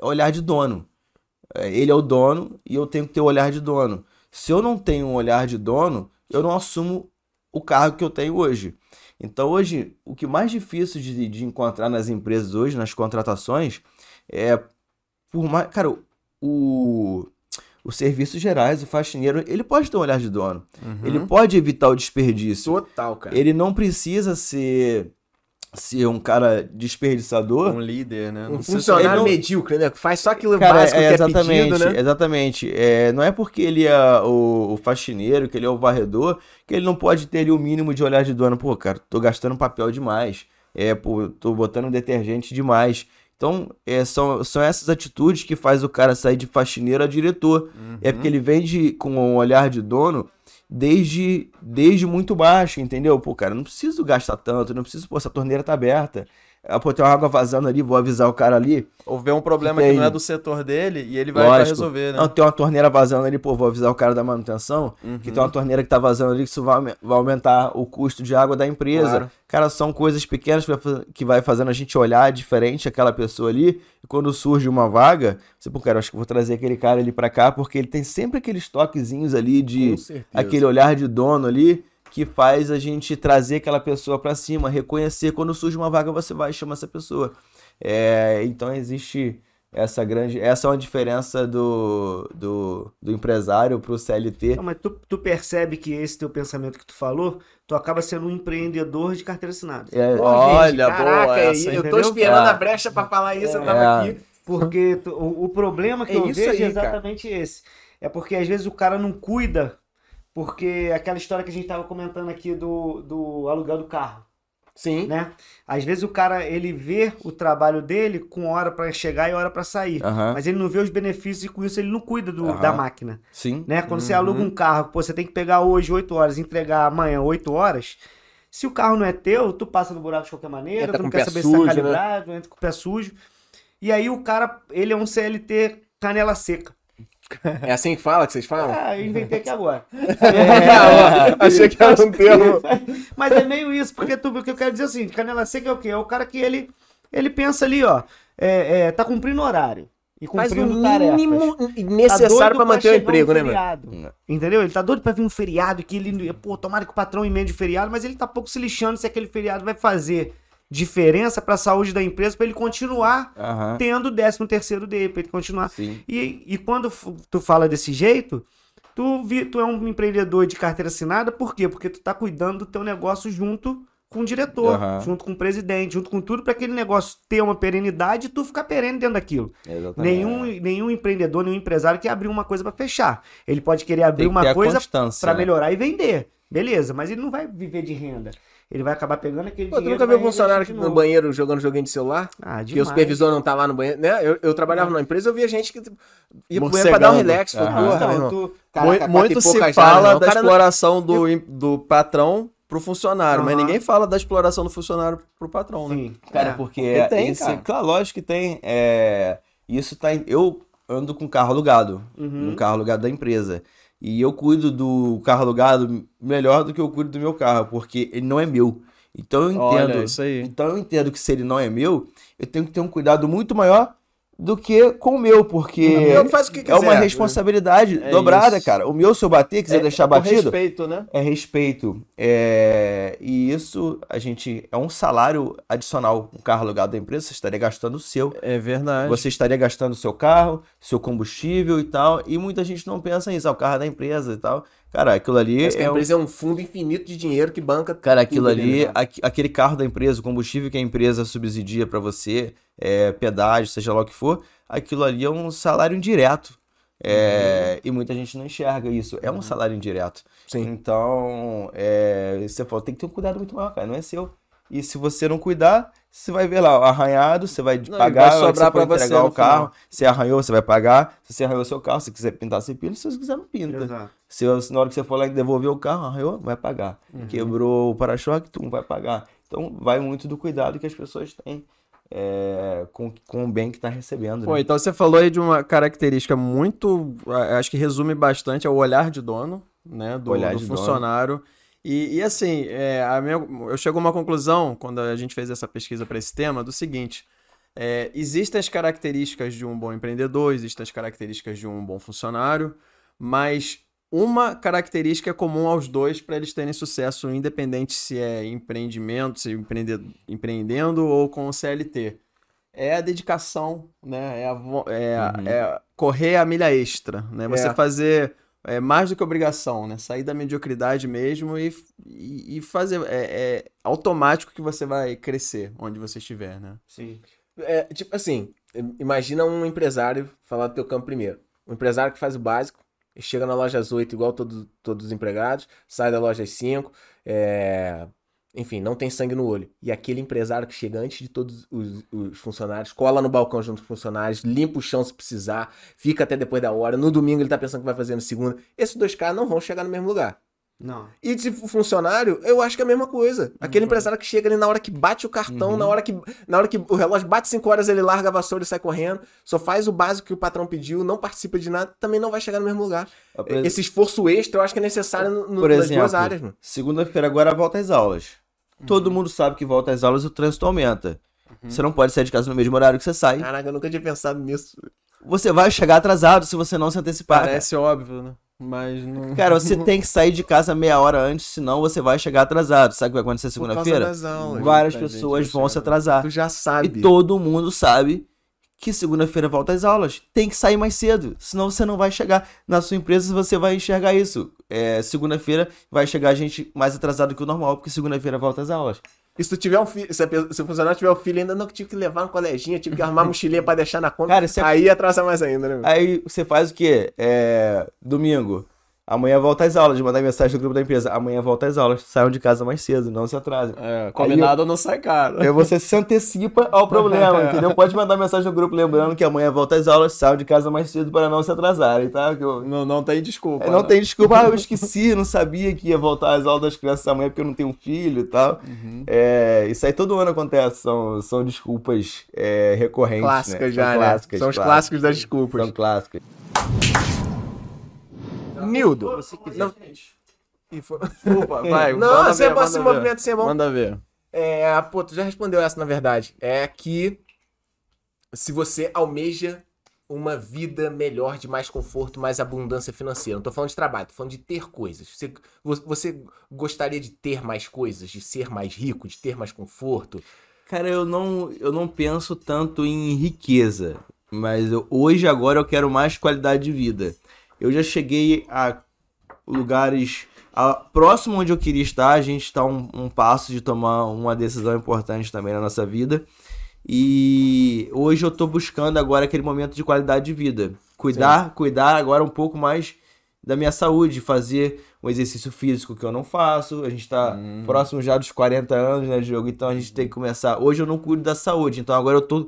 olhar de dono. Ele é o dono e eu tenho que ter o olhar de dono. Se eu não tenho um olhar de dono, eu não assumo o cargo que eu tenho hoje. Então hoje, o que mais difícil de encontrar nas empresas hoje, nas contratações, cara, os serviços gerais, o faxineiro, ele pode ter um olhar de dono. Uhum. Ele pode evitar o desperdício. Total, cara. Ele não precisa ser um cara desperdiçador. Um líder, né? Um funcionário medíocre, né? Faz só aquilo básico que é pedido, né? Exatamente. Não é porque ele é o faxineiro, que ele é o varredor, que ele não pode ter ali o mínimo de olhar de dono. Pô, cara, tô gastando papel demais. Tô botando detergente demais. Então, são essas atitudes que faz o cara sair de faxineiro a diretor. Uhum. É porque ele vende com um olhar de dono desde muito baixo, entendeu? Pô, cara, não preciso gastar tanto, não preciso... Pô, essa torneira tá aberta. Pô, tem uma água vazando ali, vou avisar o cara ali. Ou vê um problema que não é do setor dele e ele vai resolver, né? Não, tem uma torneira vazando ali, pô, vou avisar o cara da manutenção, uhum. que tem uma torneira que tá vazando ali, que isso vai aumentar o custo de água da empresa. Claro. Cara, são coisas pequenas que vai fazendo a gente olhar diferente aquela pessoa ali. E quando surge uma vaga, você, pô, cara, acho que vou trazer aquele cara ali pra cá, porque ele tem sempre aqueles toquezinhos ali de... Aquele olhar de dono ali, que faz a gente trazer aquela pessoa para cima, reconhecer. Quando surge uma vaga, você vai e chama essa pessoa. Então, existe essa grande... Essa é uma diferença do empresário pro CLT. Não, mas tu percebe que esse teu pensamento que tu falou, tu acaba sendo um empreendedor de carteira assinada. Olha, gente, caraca, boa essa, eu tô esperando a brecha para falar isso, eu tava aqui. Porque o problema que eu vejo é exatamente esse. É porque, às vezes, o cara não cuida... Porque aquela história que a gente estava comentando aqui do aluguel do carro. Sim. Né? Às vezes o cara, ele vê o trabalho dele com hora para chegar e hora para sair. Uhum. Mas ele não vê os benefícios e com isso ele não cuida da máquina. Sim. Né? Quando você aluga um carro, pô, você tem que pegar hoje 8 horas e entregar amanhã 8 horas. Se o carro não é teu, tu passa no buraco de qualquer maneira, tu não quer saber se tá calibrado, né? Entra com o pé sujo. E aí o cara, ele é um CLT canela seca. É assim que fala, que vocês falam? Ah, eu inventei aqui agora. Achei que era um termo. Mas é meio isso, porque o que eu quero dizer assim, canela seca é o quê? É o cara que ele pensa ali, ó, tá cumprindo horário. E cumprindo tarefas. Faz o mínimo necessário para manter o emprego, né, mano? Entendeu? Ele tá doido para vir um feriado, que ele, pô, tomara que o patrão emende o feriado, mas ele tá pouco se lixando se aquele feriado vai fazer diferença para a saúde da empresa, para ele continuar tendo o 13º dele, para ele continuar. E quando tu fala desse jeito, tu é um empreendedor de carteira assinada, por quê? Porque tu tá cuidando do teu negócio junto com o diretor, junto com o presidente, junto com tudo, para aquele negócio ter uma perenidade e tu ficar perene dentro daquilo. Nenhum empreendedor, nenhum empresário quer abrir uma coisa para fechar. Ele pode querer abrir uma coisa para melhorar e vender. Beleza, mas ele não vai viver de renda. Ele vai acabar pegando aquele dinheiro... Tu nunca viu um funcionário no banheiro jogando joguinho de celular? Ah, demais. Porque o supervisor não tá lá no banheiro, né? Eu trabalhava numa empresa, eu via gente que ia pro banheiro pra dar um relax. Muito se fala da exploração do patrão pro funcionário, mas ninguém fala da exploração do funcionário pro patrão, né? Sim. Cara, porque tem, esse... Cara. Claro, lógico que tem. Isso tá... Eu ando com carro alugado, um carro alugado da empresa. E eu cuido do carro alugado melhor do que eu cuido do meu carro, porque ele não é meu. Então eu entendo, olha, isso aí. Então eu entendo que se ele não é meu, eu tenho que ter um cuidado muito maior do que com o meu, porque eu faço o que quiser, é uma responsabilidade dobrada, isso. Cara. O meu, se eu bater, quiser deixar batido... É respeito, né? É respeito. E isso, a gente... É um salário adicional. Um carro alugado da empresa, você estaria gastando o seu. É verdade. Você estaria gastando o seu carro, seu combustível e tal. E muita gente não pensa nisso. É o carro da empresa e tal. Cara, aquilo ali... Mas a empresa é um fundo infinito de dinheiro que banca... Cara, aquilo ali... Aquele carro da empresa, o combustível que a empresa subsidia para você... pedágio, seja lá o que for, aquilo ali é um salário indireto. E muita gente não enxerga isso. É um salário indireto. Sim. Então, você fala, tem que ter um cuidado muito maior, cara. Não é seu. E se você não cuidar, você vai ver lá, arranhado, você vai pagar, vai sobrar para você entregar o carro. Se arranhou, você vai pagar. Se você arranhou seu carro, se quiser pintar, você pinta. Se você quiser, não pinta. Exato. Na hora que você for lá e devolver o carro, arranhou, vai pagar. Quebrou o para-choque, tu vai pagar. Então, vai muito do cuidado que as pessoas têm. Com o bem que está recebendo. Pô, né? Então você falou aí de uma característica muito, acho que resume bastante, é o olhar de dono, né? Do funcionário. Dono. E assim, eu chego a uma conclusão, quando a gente fez essa pesquisa para esse tema, do seguinte, existem as características de um bom empreendedor, existem as características de um bom funcionário, mas uma característica é comum aos dois para eles terem sucesso, independente se é empreendimento, se empreendendo ou com o CLT. É a dedicação, né? É correr a milha extra, né? Você fazer mais do que obrigação, né? Sair da mediocridade mesmo e fazer... É automático que você vai crescer onde você estiver, né? Sim. Tipo assim, imagina um empresário, falar do teu campo primeiro. Um empresário que faz o básico, chega na loja às 8, igual todos os empregados, sai da loja às 5, enfim, não tem sangue no olho. E aquele empresário que chega antes de todos os funcionários, cola no balcão junto com os funcionários, limpa o chão se precisar, fica até depois da hora, no domingo ele tá pensando que vai fazer no segundo. Esses dois caras não vão chegar no mesmo lugar. Não. E de funcionário, eu acho que é a mesma coisa. Aquele empresário que chega ali na hora que bate o cartão, na hora que o relógio bate 5 horas, ele larga a vassoura e sai correndo, só faz o básico que o patrão pediu, não participa de nada, também não vai chegar no mesmo lugar. Esse esforço extra eu acho que é necessário nas duas áreas, mano. Segunda-feira agora volta às aulas. Todo mundo sabe que volta às aulas e o trânsito aumenta. Você não pode sair de casa no mesmo horário que você sai. Caraca, eu nunca tinha pensado nisso. Você vai chegar atrasado se você não se antecipar. Parece óbvio, né? Mas não... Cara, você tem que sair de casa meia hora antes, senão você vai chegar atrasado. Sabe o que vai acontecer segunda-feira? Várias pessoas vão se atrasar. Tu já sabe. E todo mundo sabe que segunda-feira volta às aulas. Tem que sair mais cedo, senão você não vai chegar. Na sua empresa você vai enxergar isso. Segunda-feira vai chegar gente mais atrasado que o normal, porque segunda-feira volta às aulas. E se tu tiver um filho, se o funcionário tiver um filho ainda, não, que tive que levar no coleginho, tive que arrumar a mochilinha pra deixar na conta, cara, aí atrasa mais ainda, né? Aí você faz o quê? Domingo, amanhã volta às aulas, mandar mensagem no grupo da empresa, amanhã volta às aulas, saiam de casa mais cedo, não se atrasem. Combinado não sai caro. Aí você se antecipa ao problema, entendeu? Pode mandar mensagem no grupo lembrando que amanhã volta às aulas, saiam de casa mais cedo para não se atrasarem, tá? Não tem desculpa. Não tem desculpa, eu esqueci, não sabia que ia voltar às aulas das crianças amanhã porque eu não tenho um filho e tal. Isso aí todo ano acontece, são desculpas recorrentes. Clássicas, né? Clássicas, são os clássicos das desculpas. São clássicas. Nildo, você quiser, não... Desculpa, vai. Não, você passa o movimento sem mão. Manda ver. Pô, tu já respondeu essa, na verdade. É que se você almeja uma vida melhor, de mais conforto, mais abundância financeira. Não tô falando de trabalho, tô falando de ter coisas. Você gostaria de ter mais coisas, de ser mais rico, de ter mais conforto? Cara, eu não penso tanto em riqueza, mas agora eu quero mais qualidade de vida. Eu já cheguei a lugares próximo onde eu queria estar. A gente está um passo de tomar uma decisão importante também na nossa vida. E hoje eu estou buscando agora aquele momento de qualidade de vida. Cuidar agora um pouco mais da minha saúde. Fazer um exercício físico que eu não faço. A gente está próximo já dos 40 anos, né, Diogo? Então a gente tem que começar. Hoje eu não cuido da saúde. Então agora eu tô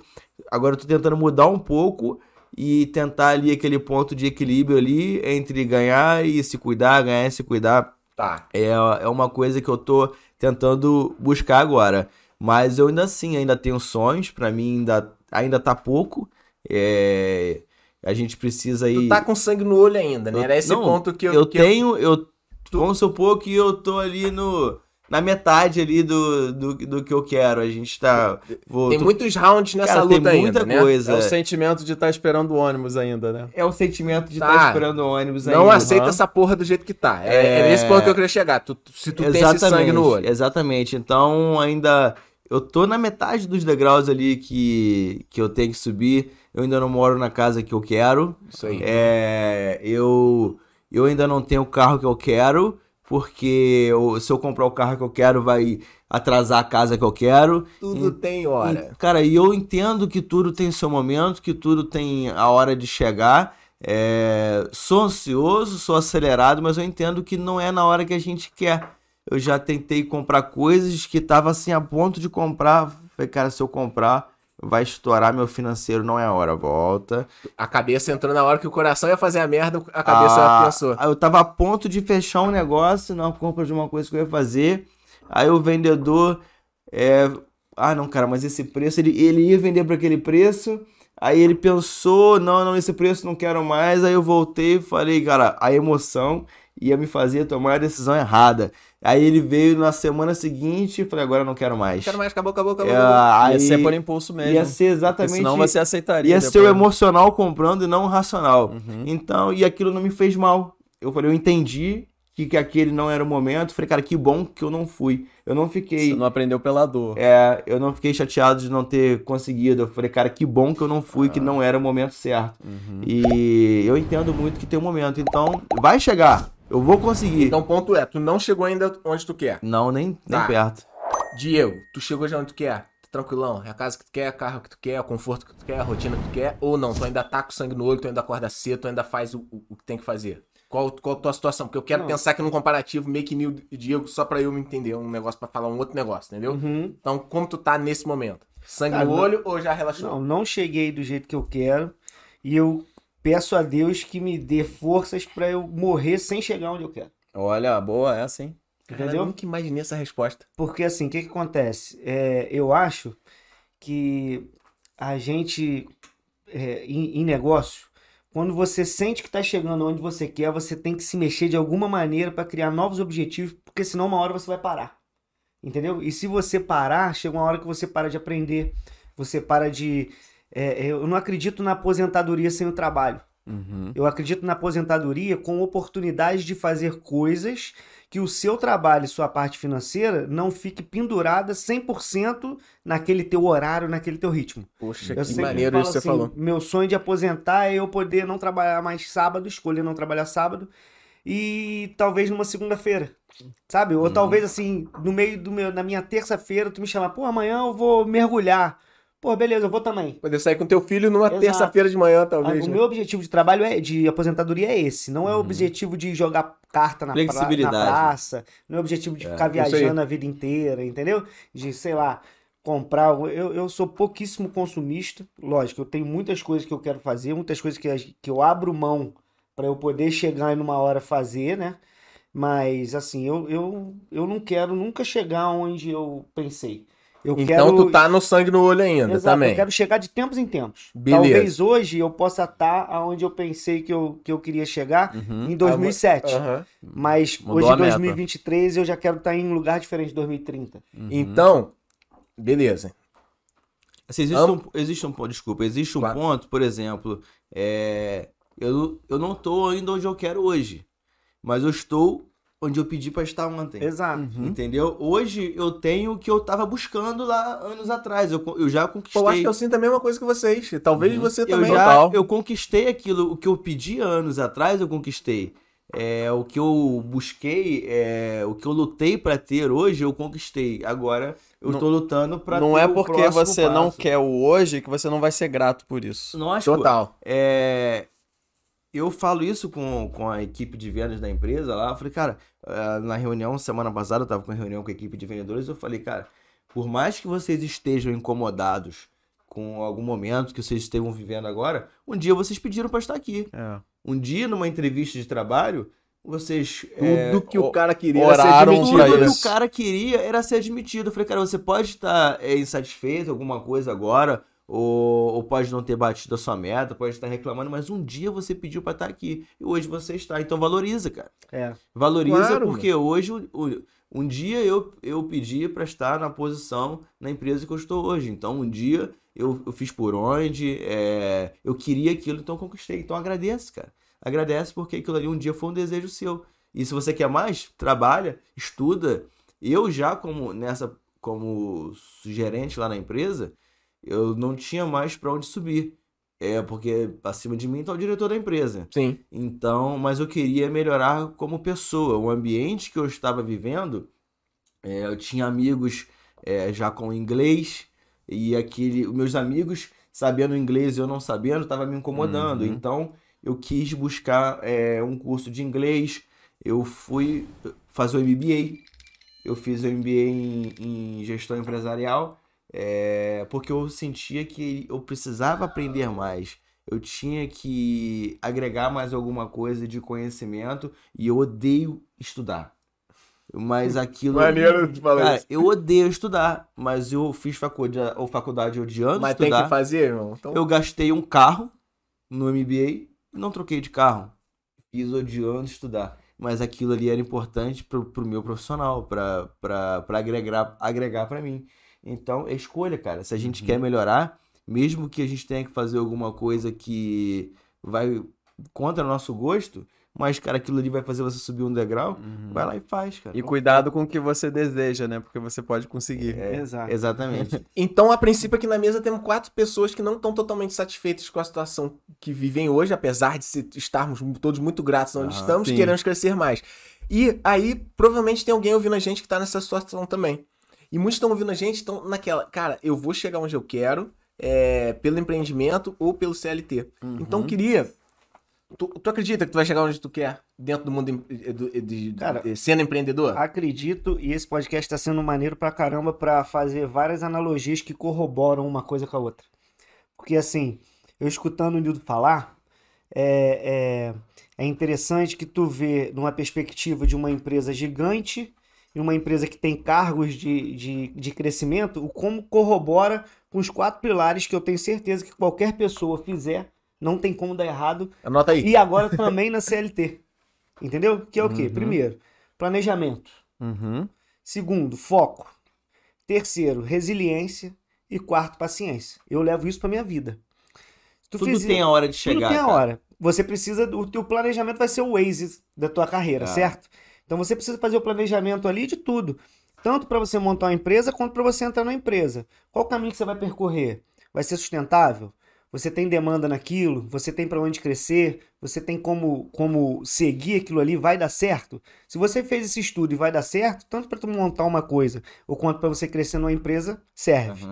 tentando mudar um pouco... E tentar ali aquele ponto de equilíbrio ali entre ganhar e se cuidar, ganhar e se cuidar. Tá. É uma coisa que eu tô tentando buscar agora. Mas eu ainda tenho sonhos, pra mim ainda tá pouco. A gente precisa ir... Tu tá com sangue no olho ainda, né? Era esse não, ponto que eu... Vamos supor que eu tô ali no... Na metade ali do que eu quero. A gente tá... muitos rounds nessa luta ainda, muita coisa. É o sentimento de estar esperando o ônibus ainda, né? É o sentimento de estar esperando o ônibus ainda. Não aceita essa porra do jeito que tá. É nesse ponto que eu queria chegar. Se tu tem esse sangue no olho. Exatamente. Então, ainda... Eu tô na metade dos degraus ali que eu tenho que subir. Eu ainda não moro na casa que eu quero. Isso aí. Eu ainda não tenho o carro que eu quero. Porque se eu comprar o carro que eu quero, vai atrasar a casa que eu quero. Tudo tem hora. E eu entendo que tudo tem seu momento, que tudo tem a hora de chegar. Sou ansioso, sou acelerado, mas eu entendo que não é na hora que a gente quer. Eu já tentei comprar coisas que tava assim a ponto de comprar. Falei, cara, se eu comprar... vai estourar meu financeiro, não é a hora, volta. A cabeça entrou na hora que o coração ia fazer a merda, a cabeça pensou. Eu tava a ponto de fechar um negócio, na compra de uma coisa que eu ia fazer, aí o vendedor, não cara, mas esse preço, ele ia vender por aquele preço, aí ele pensou, não, esse preço não quero mais, aí eu voltei e falei, cara, a emoção ia me fazer tomar a decisão errada. Aí ele veio na semana seguinte e falei, agora eu não quero mais. Não quero mais, acabou. Ia ser por impulso mesmo. Ia ser exatamente... Porque senão você aceitaria. Ia ser o emocional comprando e não o racional. Uhum. Então, e aquilo não me fez mal. Eu falei, eu entendi que aquele não era o momento. Falei, cara, que bom que eu não fui. Eu não fiquei... Você não aprendeu pela dor. Eu não fiquei chateado de não ter conseguido. Eu falei, cara, que bom que eu não fui, que não era o momento certo. Uhum. E eu entendo muito que tem um momento. Então, vai chegar. Eu vou conseguir. Então o ponto é, tu não chegou ainda onde tu quer. Não, nem perto. Diego, tu chegou já onde tu quer? Tá tranquilão? É a casa que tu quer, o carro que tu quer, o conforto que tu quer, a rotina que tu quer? Ou não? Tu ainda tá com sangue no olho, tu ainda acorda cedo, tu ainda faz o que tem que fazer? Qual a tua situação? Porque eu quero pensar aqui num comparativo, meio que Nildo e Diego, só pra eu me entender um negócio pra falar um outro negócio, entendeu? Uhum. Então como tu tá nesse momento? Sangue no olho ou já relaxou? Não cheguei do jeito que eu quero e eu... Peço a Deus que me dê forças pra eu morrer sem chegar onde eu quero. Olha, boa essa, hein? Entendeu? Eu nunca imaginei essa resposta. Porque assim, o que acontece? Eu acho que a gente, em negócio, quando você sente que tá chegando onde você quer, você tem que se mexer de alguma maneira pra criar novos objetivos, porque senão uma hora você vai parar. Entendeu? E se você parar, chega uma hora que você para de aprender, você para de... eu não acredito na aposentadoria sem o trabalho. Uhum. Eu acredito na aposentadoria com oportunidades de fazer coisas que o seu trabalho e sua parte financeira não fique pendurada 100% naquele teu horário, naquele teu ritmo. Poxa, que maneiro isso que você falou. Meu sonho de aposentar é eu poder não trabalhar mais sábado, escolher não trabalhar sábado e talvez numa segunda-feira. Sabe? Ou talvez assim, no meio na minha terça-feira, tu me chamar, pô, amanhã eu vou mergulhar. Pô, beleza, eu vou também. Poder sair com teu filho numa terça-feira de manhã, talvez. O meu objetivo de trabalho, de aposentadoria é esse. Não é o objetivo de jogar carta na praça. Não é o objetivo de ficar viajando a vida inteira, entendeu? De, sei lá, comprar... Eu sou pouquíssimo consumista. Lógico, eu tenho muitas coisas que eu quero fazer, muitas coisas que eu abro mão pra eu poder chegar e numa hora fazer, né? Mas, assim, eu não quero nunca chegar onde eu pensei. Tu tá no sangue no olho ainda. Exato, também. Eu quero chegar de tempos em tempos. Beleza. Talvez hoje eu possa estar aonde eu pensei que eu queria chegar em 2007. Mas hoje em 2023 eu já quero estar em um lugar diferente de 2030. Uhum. Então, beleza. Assim, existe um ponto, por exemplo, eu não tô ainda onde eu quero hoje, mas eu estou... onde eu pedi pra estar ontem. Exato. Uhum. Entendeu? Hoje eu tenho o que eu tava buscando lá anos atrás. Eu já conquistei. Eu acho que eu sinto a mesma coisa que vocês. Talvez você também. Eu conquistei aquilo. O que eu pedi anos atrás, eu conquistei. O que eu busquei, o que eu lutei pra ter hoje, eu conquistei. Agora, eu tô lutando pra ter o próximo passo. Não é porque você não quer o hoje que você não vai ser grato por isso. Lógico. Total. Eu falo isso com a equipe de vendas da empresa lá. Eu falei, cara, na reunião, semana passada, eu tava com uma reunião com a equipe de vendedores. Eu falei, cara, por mais que vocês estejam incomodados com algum momento que vocês estejam vivendo agora, um dia vocês pediram para estar aqui. É. Um dia, numa entrevista de trabalho, vocês... Tudo que o cara queria era ser admitido. Tudo que o cara queria era ser admitido. Eu falei, cara, você pode estar insatisfeito com alguma coisa agora... ou pode não ter batido a sua meta, pode estar reclamando, mas um dia você pediu pra estar aqui e hoje você está. Então valoriza, cara. É. Valoriza, claro, porque hoje, um dia eu pedi pra estar na posição na empresa que eu estou hoje. Então um dia eu fiz por onde, eu queria aquilo, então eu conquistei. Então agradece, cara. Agradece porque aquilo ali um dia foi um desejo seu. E se você quer mais, trabalha, estuda. Eu já, como gerente lá na empresa, eu não tinha mais para onde subir. Porque acima de mim está o diretor da empresa. Sim. Então, mas eu queria melhorar como pessoa. O ambiente que eu estava vivendo, eu tinha amigos já com inglês, e meus amigos sabendo inglês e eu não sabendo, estava me incomodando. Uhum. Então, eu quis buscar um curso de inglês. Eu fui fazer o MBA. Eu fiz o MBA em gestão empresarial, porque eu sentia que eu precisava aprender mais. Eu tinha que agregar mais alguma coisa de conhecimento e eu odeio estudar. Mas aquilo... Maneiro de falar isso. Eu odeio estudar, mas eu fiz faculdade odiando mas estudar. Mas tem que fazer, irmão. Então... Eu gastei um carro no MBA e não troquei de carro. Fiz odiando estudar. Mas aquilo ali era importante pro meu profissional, pra agregar pra mim. Então, escolha, cara. Se a gente quer melhorar, mesmo que a gente tenha que fazer alguma coisa que vai contra o nosso gosto, mas, cara, aquilo ali vai fazer você subir um degrau, vai lá e faz, cara. E cuidado com o que você deseja, né? Porque você pode conseguir. Exatamente. Então, a princípio, aqui na mesa temos 4 pessoas que não estão totalmente satisfeitas com a situação que vivem hoje, apesar de estarmos todos muito gratos onde estamos, sim. Queremos crescer mais. E aí, provavelmente, tem alguém ouvindo a gente que está nessa situação também. E muitos estão ouvindo a gente, estão naquela... Cara, eu vou chegar onde eu quero, pelo empreendimento ou pelo CLT. Então, eu queria... Tu acredita que tu vai chegar onde tu quer dentro do mundo de sendo empreendedor? Acredito, e esse podcast tá sendo maneiro pra caramba pra fazer várias analogias que corroboram uma coisa com a outra. Porque, assim, eu escutando o Nildo falar, é interessante que tu vê numa perspectiva de uma empresa gigante, e uma empresa que tem cargos de crescimento, o como corrobora com os 4 pilares que eu tenho certeza que qualquer pessoa fizer não tem como dar errado. Anota aí. E agora também na CLT. Entendeu? Que é o quê? Primeiro, planejamento. Segundo, foco. Terceiro, resiliência. E quarto, paciência. Eu levo isso pra minha vida. Tudo tem a hora de chegar. Tudo tem a hora. Você precisa... O teu planejamento vai ser o Waze da tua carreira, certo? Então você precisa fazer o planejamento ali de tudo. Tanto pra você montar uma empresa, quanto pra você entrar na empresa. Qual o caminho que você vai percorrer? Vai ser sustentável? Você tem demanda naquilo, você tem para onde crescer, você tem como seguir aquilo ali, vai dar certo? Se você fez esse estudo e vai dar certo, tanto para tu montar uma coisa ou quanto para você crescer numa empresa, serve.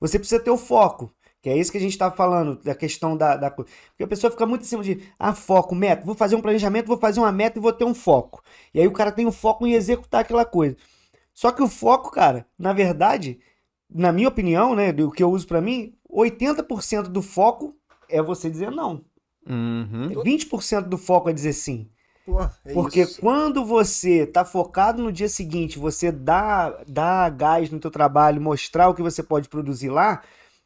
Você precisa ter o foco, que é isso que a gente estava falando, da questão da coisa. Porque a pessoa fica muito em cima de, foco, meta, vou fazer um planejamento, vou fazer uma meta e vou ter um foco. E aí o cara tem o foco em executar aquela coisa. Só que o foco, cara, na verdade, na minha opinião, né, do que eu uso para mim, 80% do foco é você dizer não. 20% do foco é dizer sim. Porra, porque isso. Quando você tá focado no dia seguinte, você dá gás no teu trabalho, mostrar o que você pode produzir lá,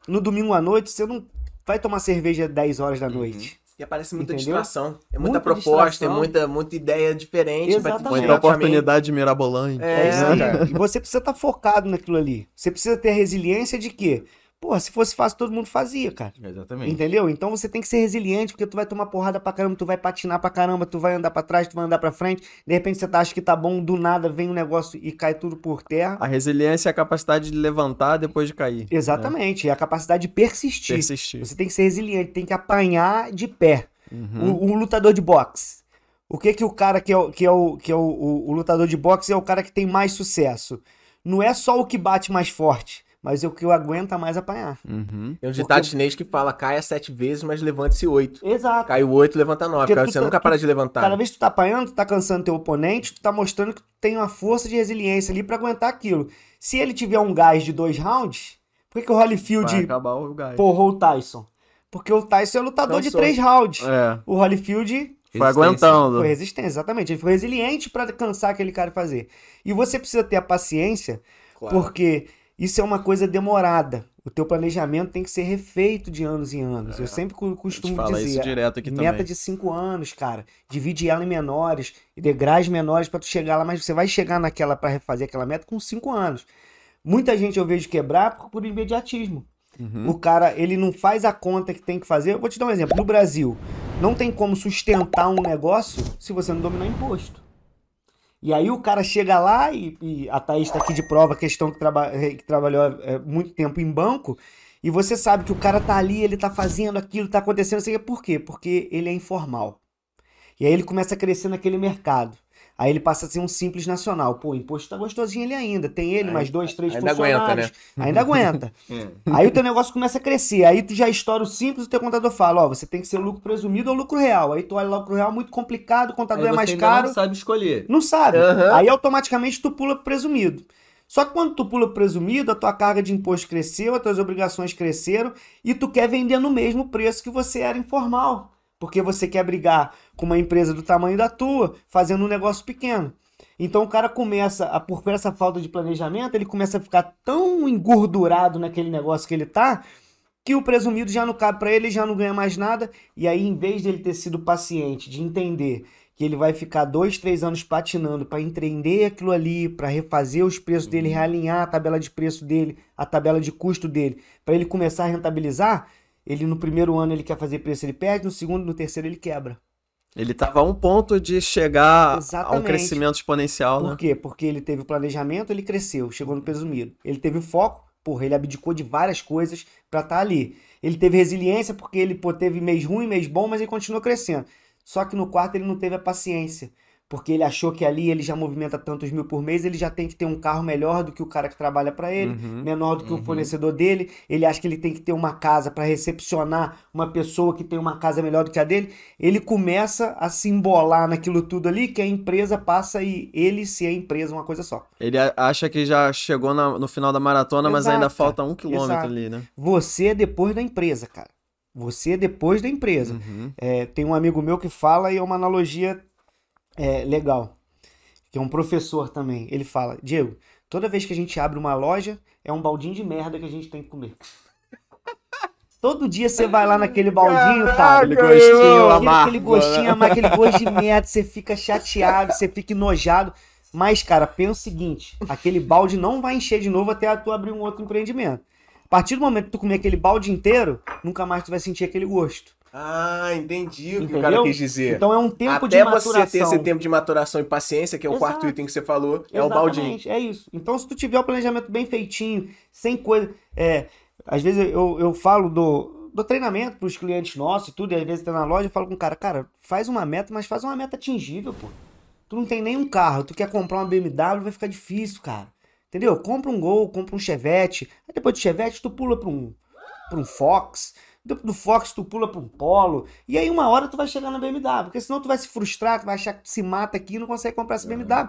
no domingo à noite você não vai tomar cerveja às 10 horas da noite. E aparece muita distração. É muita proposta, distração. É muita ideia diferente. Muita oportunidade mirabolante. E você precisa estar focado naquilo ali. Você precisa ter a resiliência de quê? Porra, se fosse fácil, todo mundo fazia, cara. Exatamente. Entendeu? Então você tem que ser resiliente, porque tu vai tomar porrada pra caramba, tu vai patinar pra caramba, tu vai andar pra trás, tu vai andar pra frente. De repente você acha que tá bom, do nada vem um negócio e cai tudo por terra. A resiliência é a capacidade de levantar depois de cair. Exatamente. Né? É a capacidade de persistir. Você tem que ser resiliente, tem que apanhar de pé. O lutador de boxe. O que o cara que é o lutador de boxe é o cara que tem mais sucesso? Não é só o que bate mais forte. Mas é o que eu aguento mais apanhar. É um ditado chinês que fala, caia 7 vezes, mas levante-se 8. Exato. Caiu 8, levanta 9. Cara, você nunca para de levantar. Cada vez que tu tá apanhando, tu tá cansando teu oponente, tu tá mostrando que tu tem uma força de resiliência ali pra aguentar aquilo. Se ele tiver um gás de 2 rounds, por que o Holyfield porrou o Tyson? Porque o Tyson é lutador de 3 rounds. O Holyfield... Foi aguentando. Foi resistência, exatamente. Ele foi resiliente pra cansar aquele cara fazer. E você precisa ter a paciência, porque... Isso é uma coisa demorada. O teu planejamento tem que ser refeito de anos em anos. Eu sempre costumo dizer, direto aqui meta também. De 5 anos, cara. Divide ela em menores, e degraus menores para tu chegar lá, mas você vai chegar naquela para refazer aquela meta com 5 anos. Muita gente eu vejo quebrar por imediatismo. Uhum. O cara, ele não faz a conta que tem que fazer. Eu vou te dar um exemplo. No Brasil, não tem como sustentar um negócio se você não dominar imposto. E aí o cara chega lá e a Thaís está aqui de prova, questão que trabalhou muito tempo em banco, e você sabe que o cara tá ali, ele tá fazendo aquilo, tá acontecendo, sei por quê? Porque ele é informal. E aí ele começa a crescer naquele mercado. Aí ele passa a ser um simples nacional. Pô, o imposto tá gostosinho ali ainda. Tem ele, mais 2, 3 funcionários. Ainda aguenta, né? Ainda aguenta. Aí o teu negócio começa a crescer. Aí tu já estoura o simples e o teu contador fala, ó, você tem que ser lucro presumido ou lucro real. Aí tu olha lá o lucro real, muito complicado, o contador é mais caro. Não sabe escolher. Não sabe. Uhum. Aí automaticamente tu pula pro presumido. Só que quando tu pula pro presumido, a tua carga de imposto cresceu, as tuas obrigações cresceram e tu quer vender no mesmo preço que você era informal. Porque você quer brigar com uma empresa do tamanho da tua, fazendo um negócio pequeno. Então o cara começa, por essa falta de planejamento, ele começa a ficar tão engordurado naquele negócio que ele tá, que o presumido já não cabe para ele, já não ganha mais nada. E aí, em vez dele ter sido paciente, de entender que ele vai ficar 2, 3 anos patinando para entender aquilo ali, para refazer os preços dele, realinhar a tabela de preço dele, a tabela de custo dele, para ele começar a rentabilizar, ele no primeiro ano ele quer fazer preço, ele perde, no segundo, no terceiro ele quebra. Ele estava a um ponto de chegar a um crescimento exponencial, né? Por quê? Porque ele teve o planejamento, ele cresceu, chegou no presumido. Ele teve o foco, ele abdicou de várias coisas para estar ali. Ele teve resiliência porque ele teve mês ruim, mês bom, mas ele continuou crescendo. Só que no quarto ele não teve a paciência, porque ele achou que ali ele já movimenta tantos mil por mês, ele já tem que ter um carro melhor do que o cara que trabalha para ele, menor do que o fornecedor dele, ele acha que ele tem que ter uma casa para recepcionar uma pessoa que tem uma casa melhor do que a dele, ele começa a se embolar naquilo tudo ali, que a empresa passa e ele se é empresa, uma coisa só. Ele acha que já chegou no final da maratona, mas ainda falta 1 quilômetro ali, né? Você é depois da empresa, cara. Você é depois da empresa. É, tem um amigo meu que fala e é uma analogia... legal, que é um professor também, ele fala, Diego, toda vez que a gente abre uma loja, é um baldinho de merda que a gente tem que comer. Todo dia você vai lá naquele baldinho, tá? Aquele gostinho amargo, aquele gosto de merda, você fica chateado, você fica enojado, mas cara, pensa o seguinte, aquele balde não vai encher de novo até tu abrir um outro empreendimento. A partir do momento que tu comer aquele balde inteiro, nunca mais tu vai sentir aquele gosto. Ah, entendi o que o cara quis dizer. Então é um tempo de maturação. Até você ter esse tempo de maturação e paciência, que é o quarto item que você falou, é o baldinho. É isso. Então se tu tiver o planejamento bem feitinho, sem coisa... às vezes eu falo do treinamento para os clientes nossos e tudo, e às vezes tá na loja e falo com o cara, faz uma meta, mas faz uma meta atingível, pô. Tu não tem nenhum carro, tu quer comprar uma BMW, vai ficar difícil, cara. Entendeu? Compra um Gol, compra um Chevette, aí depois do Chevette tu pula para um Fox... Do Fox tu pula para um Polo, e aí uma hora tu vai chegar na BMW, porque senão tu vai se frustrar, tu vai achar que tu se mata aqui e não consegue comprar essa BMW,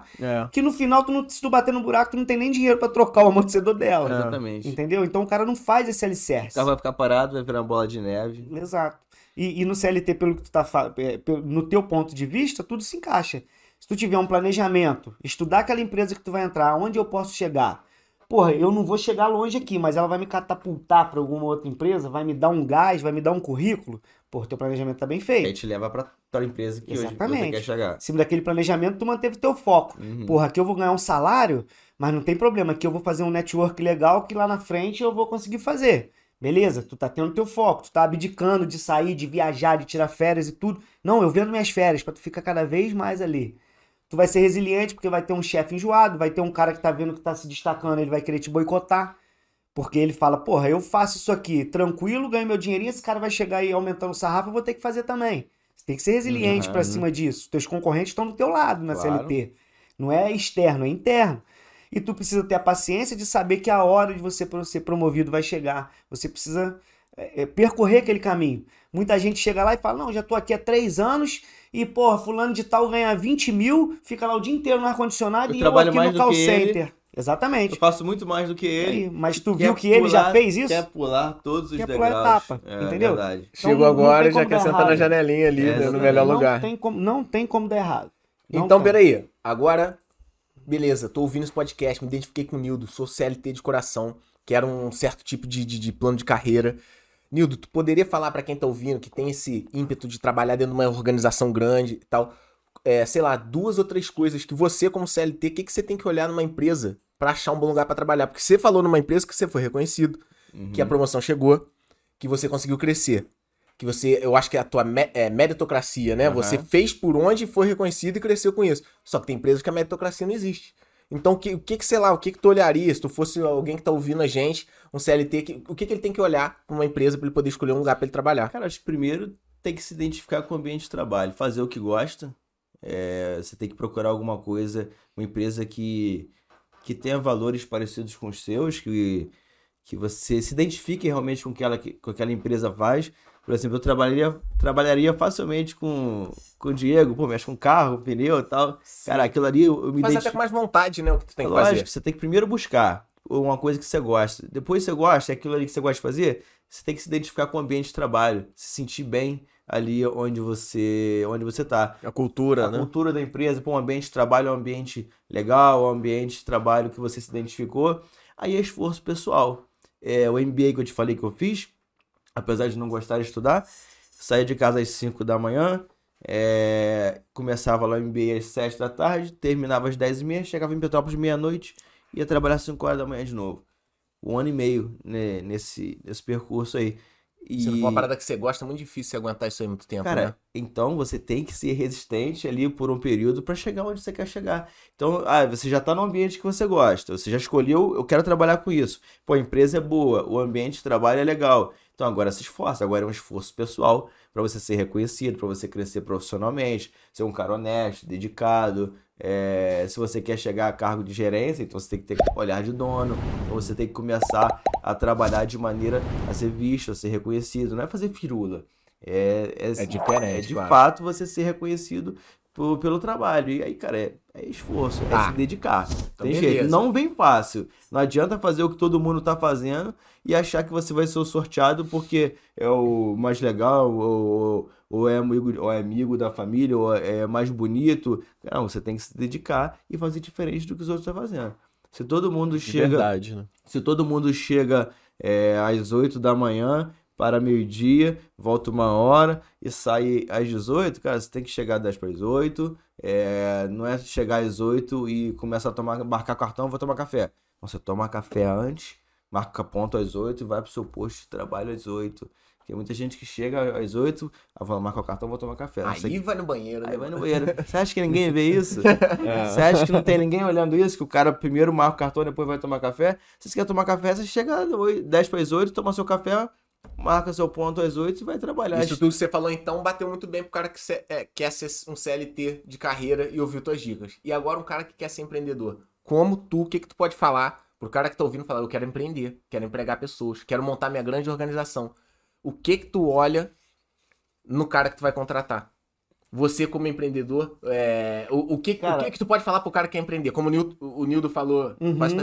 que no final, se tu bater no buraco, tu não tem nem dinheiro para trocar o amortecedor dela. Exatamente. Entendeu? Então o cara não faz esse alicerce. O carro vai ficar parado, vai virar uma bola de neve. Exato. E no CLT, pelo que tu tá no teu ponto de vista, tudo se encaixa. Se tu tiver um planejamento, estudar aquela empresa que tu vai entrar, onde eu posso chegar... Porra, eu não vou chegar longe aqui, mas ela vai me catapultar para alguma outra empresa, vai me dar um gás, vai me dar um currículo. Porra, teu planejamento tá bem feito. Aí te leva para a empresa que hoje você quer chegar. Em cima daquele planejamento, tu manteve o teu foco. Porra, aqui eu vou ganhar um salário, mas não tem problema, aqui eu vou fazer um network legal que lá na frente eu vou conseguir fazer. Beleza? Tu tá tendo teu foco, tu tá abdicando de sair, de viajar, de tirar férias e tudo. Não, eu vendo minhas férias para tu ficar cada vez mais ali. Tu vai ser resiliente porque vai ter um chefe enjoado, vai ter um cara que tá vendo que tá se destacando, ele vai querer te boicotar. Porque ele fala, porra, eu faço isso aqui tranquilo, ganho meu dinheirinho, esse cara vai chegar aí aumentando o sarrafo, eu vou ter que fazer também. Você tem que ser resiliente pra cima disso. Teus concorrentes estão do teu lado na CLT. Não é externo, é interno. E tu precisa ter a paciência de saber que a hora de você ser promovido vai chegar. Você precisa percorrer aquele caminho. Muita gente chega lá e fala, não, já tô aqui há 3 anos... E, porra, fulano de tal ganha 20 mil, fica lá o dia inteiro no ar-condicionado e eu aqui mais no call center. Ele. Exatamente. Eu faço muito mais do que ele. Mas tu viu que ele já fez isso? Quer pular todos os degraus. Quer pular etapa, entendeu? Então, chegou agora e já quer sentar na janelinha ali, no melhor lugar. Não tem como dar errado. Então, peraí. Agora, beleza, tô ouvindo esse podcast, me identifiquei com o Nildo, sou CLT de coração. que era um certo tipo de plano de carreira. Nildo, tu poderia falar pra quem tá ouvindo que tem esse ímpeto de trabalhar dentro de uma organização grande e tal, sei lá, 2 ou 3 coisas que você, como CLT, o que você tem que olhar numa empresa pra achar um bom lugar pra trabalhar? Porque você falou numa empresa que você foi reconhecido, que a promoção chegou, que você conseguiu crescer, que você, eu acho que é a tua meritocracia, né? Você fez por onde, foi reconhecido e cresceu com isso. Só que tem empresas que a meritocracia não existe. Então, o que tu olharia se tu fosse alguém que tá ouvindo a gente, um CLT, o que ele tem que olhar pra uma empresa pra ele poder escolher um lugar pra ele trabalhar? Cara, acho que primeiro tem que se identificar com o ambiente de trabalho, fazer o que gosta. Você tem que procurar alguma coisa, uma empresa que tenha valores parecidos com os seus, que você se identifique realmente com o que aquela empresa faz. Por exemplo, eu trabalharia facilmente com o Diego, pô, mexe com carro, pneu e tal. Sim. Cara, aquilo ali eu me identifico. Mas até com mais vontade, né, o que tu tem que fazer. Lógico, você tem que primeiro buscar uma coisa que você gosta. Depois você gosta, aquilo ali que você gosta de fazer, você tem que se identificar com o ambiente de trabalho, se sentir bem ali onde você tá. A cultura, né? A cultura da empresa, pô, um ambiente de trabalho é um ambiente legal, um ambiente de trabalho que você se identificou. Aí é esforço pessoal. O MBA que eu te falei que eu fiz, apesar de não gostar de estudar, saía de casa às 5 da manhã, começava lá o MBA às 7 da tarde, terminava às 10h30, chegava em Petrópolis meia-noite, ia trabalhar às 5 horas da manhã de novo. 1 ano e meio, né, nesse percurso aí. Se não for uma parada que você gosta, é muito difícil você aguentar isso aí muito tempo, cara, né? Então você tem que ser resistente ali por um período pra chegar onde você quer chegar. Então, você já tá no ambiente que você gosta, você já escolheu, eu quero trabalhar com isso. Pô, a empresa é boa, o ambiente de trabalho é legal. Então agora se esforça, agora é um esforço pessoal pra você ser reconhecido, pra você crescer profissionalmente, ser um cara honesto, dedicado. Se você quer chegar a cargo de gerência, então você tem que ter olhar de dono, então você tem que começar a trabalhar de maneira a ser visto, a ser reconhecido. Não é fazer firula, é diferente. É de fato você ser reconhecido pelo trabalho. E aí, cara, é esforço, se dedicar. Então, tem jeito, não vem fácil. Não adianta fazer o que todo mundo tá fazendo e achar que você vai ser o sorteado porque é o mais legal, ou é amigo da família, ou é mais bonito. Não, você tem que se dedicar e fazer diferente do que os outros estão fazendo. Se todo mundo chega... Verdade, né? Se todo mundo chega às 8 da manhã, para meio-dia, volta 1 hora e sai às 18, cara, você tem que chegar às 10 para as 8. Não é chegar às 8 e começar a marcar cartão, vou tomar café. Então, você toma café antes, marca ponto às 8 e vai pro seu posto de trabalho às 8. Tem muita gente que chega às 8, vou marcar o cartão, vou tomar café. Aí vai no banheiro. Aí vai no banheiro. Você acha que ninguém vê isso? Você acha que não tem ninguém olhando isso? Que o cara primeiro marca o cartão e depois vai tomar café? Se você quer tomar café, você chega às 10 para as 8, toma seu café, marca seu ponto às 8 e vai trabalhar. Isso tudo que você falou, então, bateu muito bem pro cara que quer ser um CLT de carreira e ouviu tuas dicas. E agora um cara que quer ser empreendedor. Como tu, o que que tu pode falar pro cara que tá ouvindo falar, eu quero empreender, quero empregar pessoas, quero montar minha grande organização. O que que tu olha no cara que tu vai contratar? Você como empreendedor, o que tu pode falar pro cara que quer empreender? Como o Nildo falou, quase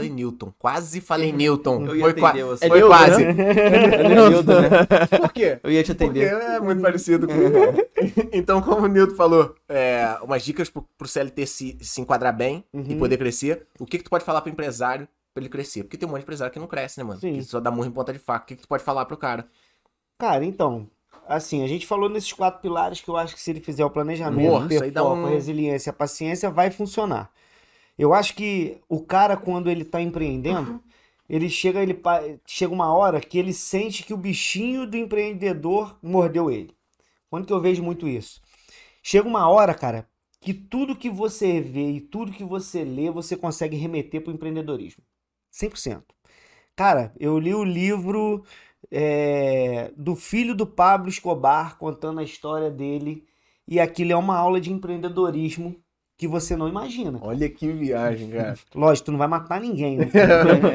falei Newton. Foi quase. Nildo, né? Por quê? Eu ia te atender. Porque é muito parecido com o Nildo. Então, como o Nildo falou, umas dicas pro CLT se enquadrar bem e poder crescer. O que tu pode falar pro empresário pra ele crescer? Porque tem um monte de empresário que não cresce, né, mano? Sim. Que só dá murro em ponta de faca. O que tu pode falar pro cara? Cara, então... Assim, a gente falou nesses 4 pilares que eu acho que se ele fizer o planejamento, a resiliência, a paciência, vai funcionar. Eu acho que o cara, quando ele tá empreendendo, ele chega uma hora que ele sente que o bichinho do empreendedor mordeu ele. Quando que eu vejo muito isso? Chega uma hora, cara, que tudo que você vê e tudo que você lê, você consegue remeter pro empreendedorismo. 100%. Cara, eu li o livro... do filho do Pablo Escobar, contando a história dele, e aquilo é uma aula de empreendedorismo que você não imagina. Cara. Olha que viagem, cara. Lógico, tu não vai matar ninguém, né?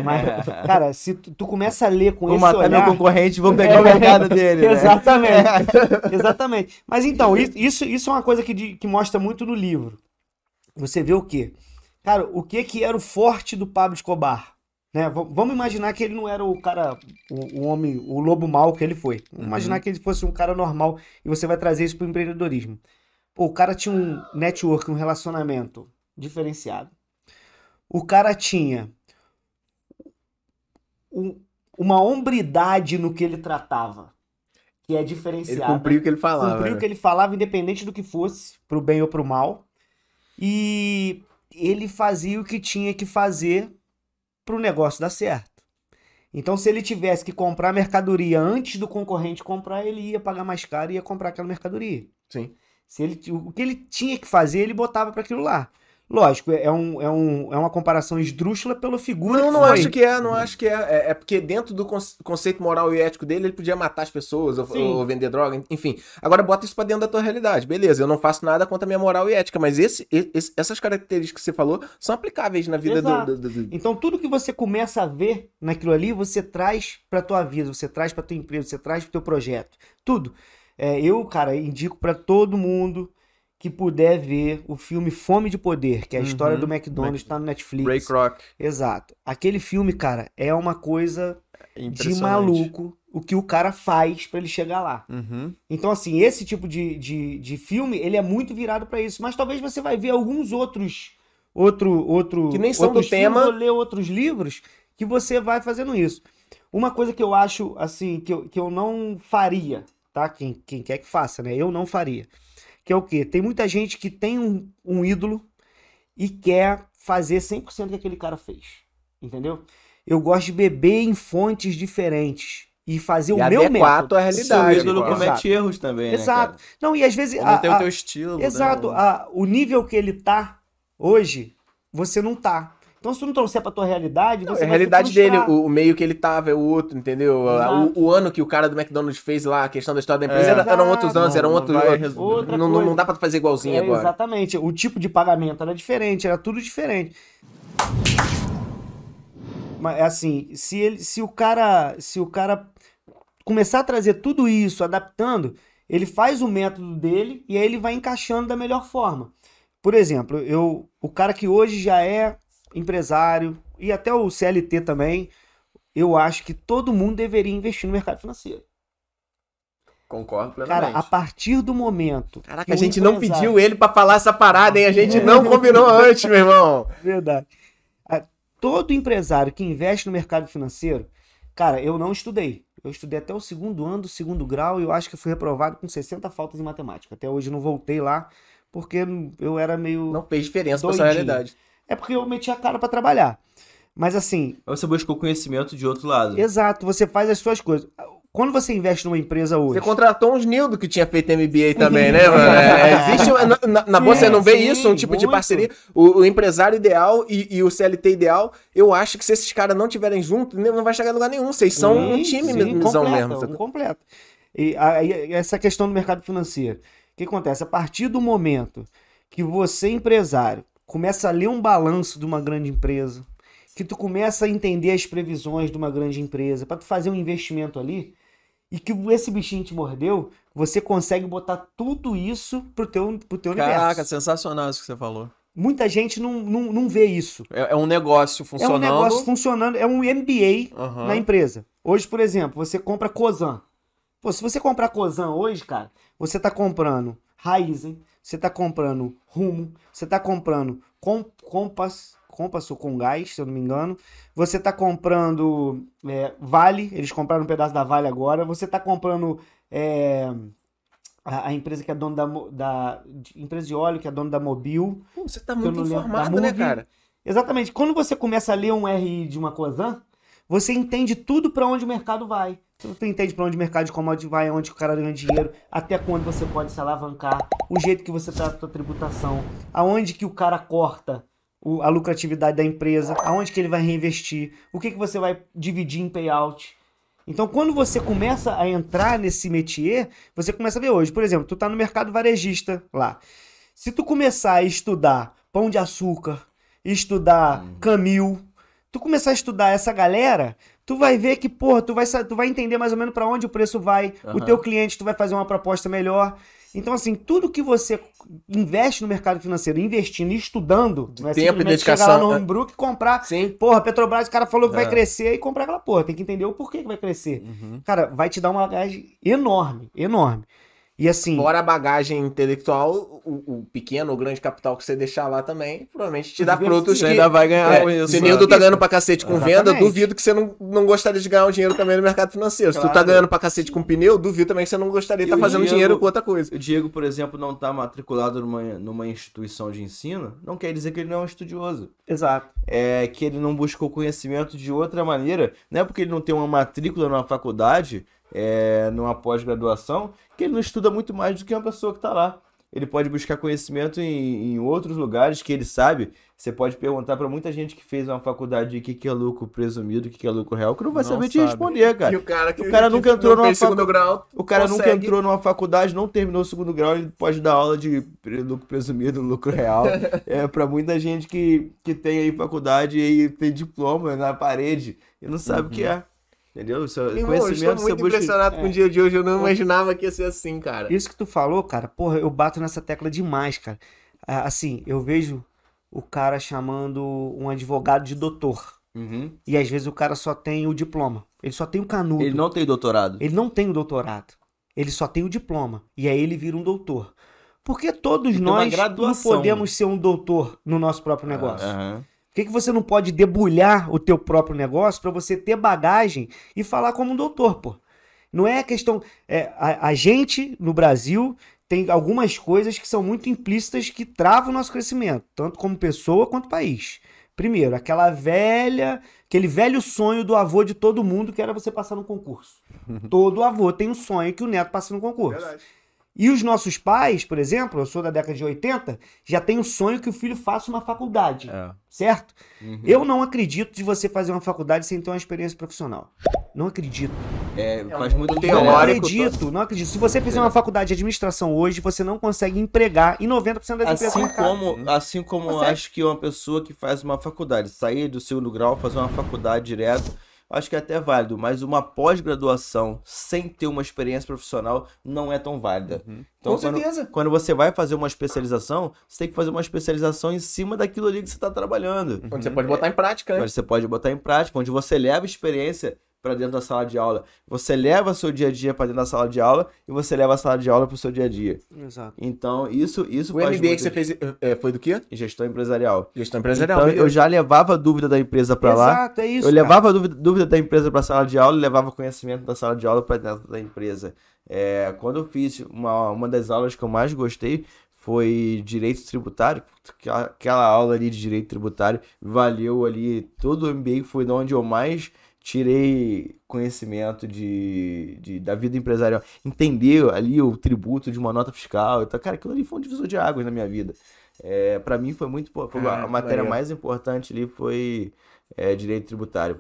Mas, cara, se tu começa a ler com vou esse olhar... Vou matar meu concorrente, vou pegar o mercado dele. Né? Exatamente. Mas então, isso é uma coisa que mostra muito no livro. Você vê o quê? Cara, o que era o forte do Pablo Escobar? Né? Vamos imaginar que ele não era o cara, o homem, o lobo mau que ele foi. Vamos imaginar que ele fosse um cara normal e você vai trazer isso pro empreendedorismo. Pô, o cara tinha um network, um relacionamento diferenciado. O cara tinha uma hombridade no que ele tratava, que é diferenciada. Ele cumpriu o que ele falava. Cumpriu o que ele falava, independente do que fosse, pro bem ou pro mal. E ele fazia o que tinha que fazer pro negócio dar certo. Então, se ele tivesse que comprar mercadoria antes do concorrente comprar, ele ia pagar mais caro e ia comprar aquela mercadoria. Sim. Se ele, o que ele tinha que fazer, ele botava para aquilo lá. Lógico, é uma comparação esdrúxula pela figura. Não, não acho que é, não acho que é. É porque dentro do conceito moral e ético dele, ele podia matar as pessoas ou vender droga, enfim. Agora bota isso pra dentro da tua realidade. Beleza, eu não faço nada contra a minha moral e ética, mas essas características que você falou são aplicáveis na vida do... Então tudo que você começa a ver naquilo ali, você traz pra tua vida, você traz pra tua empresa, você traz pro teu projeto. Tudo. Eu, cara, indico pra todo mundo que puder ver o filme Fome de Poder, que é a história do McDonald's, tá no Netflix. Ray Kroc. Exato. Aquele filme, cara, é uma coisa de maluco o que o cara faz pra ele chegar lá. Então, assim, esse tipo de filme, ele é muito virado pra isso. Mas talvez você vai ver alguns outros que nem são do tema, ou ler outros livros, que você vai fazendo isso. Uma coisa que eu acho, assim, que eu não faria, tá? Quem quer que faça, né? Eu não faria. Que é o quê? Tem muita gente que tem um ídolo e quer fazer 100% do que aquele cara fez. Entendeu? Eu gosto de beber em fontes diferentes e fazer o meu método. Adequar a tua realidade. Seu ídolo comete erros também, exato. Né, cara? Não, e às vezes... Não tem o teu estilo. Exato. O nível que ele tá hoje, você não tá. Então, se tu não trouxer pra tua realidade, você não, vai a realidade dele, o meio que ele tava é o outro, entendeu? O ano que o cara do McDonald's fez lá, a questão da história da empresa, eram outros anos, eram outros... Não dá pra fazer igualzinho agora. Exatamente. O tipo de pagamento era diferente, era tudo diferente. Mas, assim, se o cara começar a trazer tudo isso, adaptando, ele faz o método dele e aí ele vai encaixando da melhor forma. Por exemplo, o cara que hoje já é empresário e até o CLT também, eu acho que todo mundo deveria investir no mercado financeiro. Concordo plenamente. Cara, a partir do momento... Caraca, a gente não pediu ele pra falar essa parada, hein? A gente não combinou antes, meu irmão. Verdade. Todo empresário que investe no mercado financeiro... Cara, eu não estudei. Eu estudei até o segundo ano do segundo grau e eu acho que fui reprovado com 60 faltas em matemática. Até hoje eu não voltei lá porque eu era meio... Não fez diferença pra essa realidade. É porque eu meti a cara pra trabalhar. Mas assim... Você buscou conhecimento de outro lado. Exato, você faz as suas coisas. Quando você investe numa empresa hoje... Você contratou uns Nildo que tinha feito MBA também, né? Existe... Na bolsa você não vê isso? Um tipo muito de parceria. O empresário ideal e o CLT ideal, eu acho que se esses caras não tiverem junto, não vai chegar em lugar nenhum. Vocês são um time mesmo. Completo. E aí, essa questão do mercado financeiro. O que acontece? A partir do momento que você, empresário, começa a ler um balanço de uma grande empresa, que tu começa a entender as previsões de uma grande empresa, para tu fazer um investimento ali, e que esse bichinho te mordeu, você consegue botar tudo isso pro teu universo. Caraca, sensacional isso que você falou. Muita gente não vê isso. É um negócio funcionando. É um negócio funcionando, é um MBA na empresa. Hoje, por exemplo, você compra Cosan. Pô, se você comprar Cosan hoje, cara, você tá comprando Raizen, você tá comprando Rumo, você tá comprando Compass ou com gás, se eu não me engano. Você tá comprando Vale, eles compraram um pedaço da Vale agora. Você tá comprando a empresa que é dona da empresa de óleo, que é dona da Mobil. Pô, você tá muito informado, né, cara? Exatamente. Quando você começa a ler um RI de uma Cosan, você entende tudo pra onde o mercado vai. Tu entende pra onde o mercado de commodities vai, onde o cara ganha dinheiro, até quando você pode se alavancar, o jeito que você trata a sua tributação, aonde que o cara corta a lucratividade da empresa, aonde que ele vai reinvestir, o que você vai dividir em payout. Então, quando você começa a entrar nesse métier, você começa a ver hoje. Por exemplo, tu tá no mercado varejista lá. Se tu começar a estudar Pão de Açúcar, estudar Camil, tu começar a estudar essa galera... Tu vai ver que, porra, tu vai entender mais ou menos pra onde o preço vai, o teu cliente, tu vai fazer uma proposta melhor. Então, assim, tudo que você investe no mercado financeiro, investindo e estudando, não é simplesmente chegar lá no Homebrook e comprar. Sim. Porra, Petrobras, o cara falou que vai crescer e comprar aquela porra. Tem que entender o porquê que vai crescer. Cara, vai te dar uma bagagem enorme, enorme. E assim... Fora a bagagem intelectual, o pequeno ou grande capital que você deixar lá também, provavelmente te dá produtos que... Você ainda vai ganhar com isso. Se o Nildo tá ganhando pra cacete com venda, duvido que você não gostaria de ganhar um dinheiro também no mercado financeiro. Claro. Se tu tá ganhando pra cacete com pneu, duvido também que você não gostaria de estar fazendo dinheiro com outra coisa. O Diego, por exemplo, não tá matriculado numa instituição de ensino, não quer dizer que ele não é um estudioso. Exato. É que ele não buscou conhecimento de outra maneira. Não é porque ele não tem uma matrícula numa faculdade... numa pós-graduação, que ele não estuda muito mais do que uma pessoa que está lá. Ele pode buscar conhecimento em outros lugares que ele sabe. Você pode perguntar para muita gente que fez uma faculdade de o que é lucro presumido, o que é lucro real, que não vai saber te responder, cara. E o cara nunca entrou numa faculdade, não terminou o segundo grau, ele pode dar aula de lucro presumido, lucro real. Para muita gente que tem aí faculdade e tem diploma na parede e não sabe o que é. Entendeu? Eu estou muito impressionado com o dia de hoje, eu não imaginava que ia ser assim, cara. Isso que tu falou, cara, porra, eu bato nessa tecla demais, cara. Assim, eu vejo o cara chamando um advogado de doutor. Uhum. E às vezes o cara só tem o diploma. Ele só tem o canudo. Ele não tem doutorado. Ele não tem o doutorado. Ele só tem o diploma. E aí ele vira um doutor. Porque todos nós não podemos ser um doutor no nosso próprio negócio. Aham. Por que você não pode debulhar o teu próprio negócio para você ter bagagem e falar como um doutor, pô? Não é questão... A gente, no Brasil, tem algumas coisas que são muito implícitas que travam o nosso crescimento, tanto como pessoa quanto país. Primeiro, aquele velho sonho do avô de todo mundo que era você passar no concurso. Todo avô tem um sonho que o neto passe no concurso. Verdade. E os nossos pais, por exemplo, eu sou da década de 80, já tem o sonho que o filho faça uma faculdade, certo? Uhum. Eu não acredito de você fazer uma faculdade sem ter uma experiência profissional. Não acredito. Faz muito teórico. Não acredito. Se você fizer uma faculdade de administração hoje, você não consegue empregar em 90% das empresas do mercado. Assim como acho que uma pessoa que faz uma faculdade, sair do segundo grau, fazer uma faculdade direto, acho que é até válido, mas uma pós-graduação sem ter uma experiência profissional não é tão válida. Uhum. Então, com certeza. Quando você vai fazer uma especialização, você tem que fazer uma especialização em cima daquilo ali que você está trabalhando. Onde você pode botar em prática, né? Onde você pode botar em prática, onde você leva a experiência para dentro da sala de aula. Você leva seu dia a dia para dentro da sala de aula e você leva a sala de aula para o seu dia a dia. Exato. Então, isso o faz MBA muito... que você fez foi do quê? Gestão empresarial. Então, eu já levava a dúvida da empresa para lá. Exato, é isso, eu levava a dúvida da empresa para a sala de aula e levava conhecimento da sala de aula para dentro da empresa. Quando eu fiz uma das aulas que eu mais gostei foi Direito Tributário. Aquela aula ali de Direito Tributário valeu ali todo o MBA, foi de onde eu mais... tirei conhecimento da vida empresarial, entender ali o tributo de uma nota fiscal. Então, cara, aquilo ali foi um divisor de águas na minha vida. Para mim foi muito... a matéria mais importante ali foi Direito Tributário.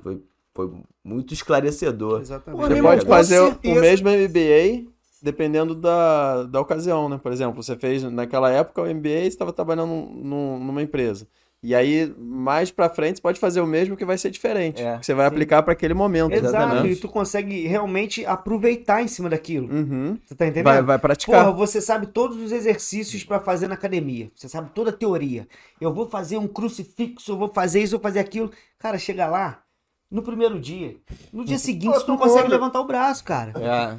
Foi muito esclarecedor. Exatamente. Você pode fazer o mesmo MBA dependendo da ocasião, né? Por exemplo, você fez naquela época o MBA e você estava trabalhando numa empresa. E aí, mais pra frente, você pode fazer o mesmo que vai ser diferente. Que você vai aplicar pra aquele momento. Exato, e tu consegue realmente aproveitar em cima daquilo. Uhum. Você tá entendendo? Vai praticar. Porra, você sabe todos os exercícios pra fazer na academia. Você sabe toda a teoria. Eu vou fazer um crucifixo, eu vou fazer isso, eu vou fazer aquilo. Cara, chega lá, no primeiro dia. No dia seguinte, tu não consegue levantar o braço, cara.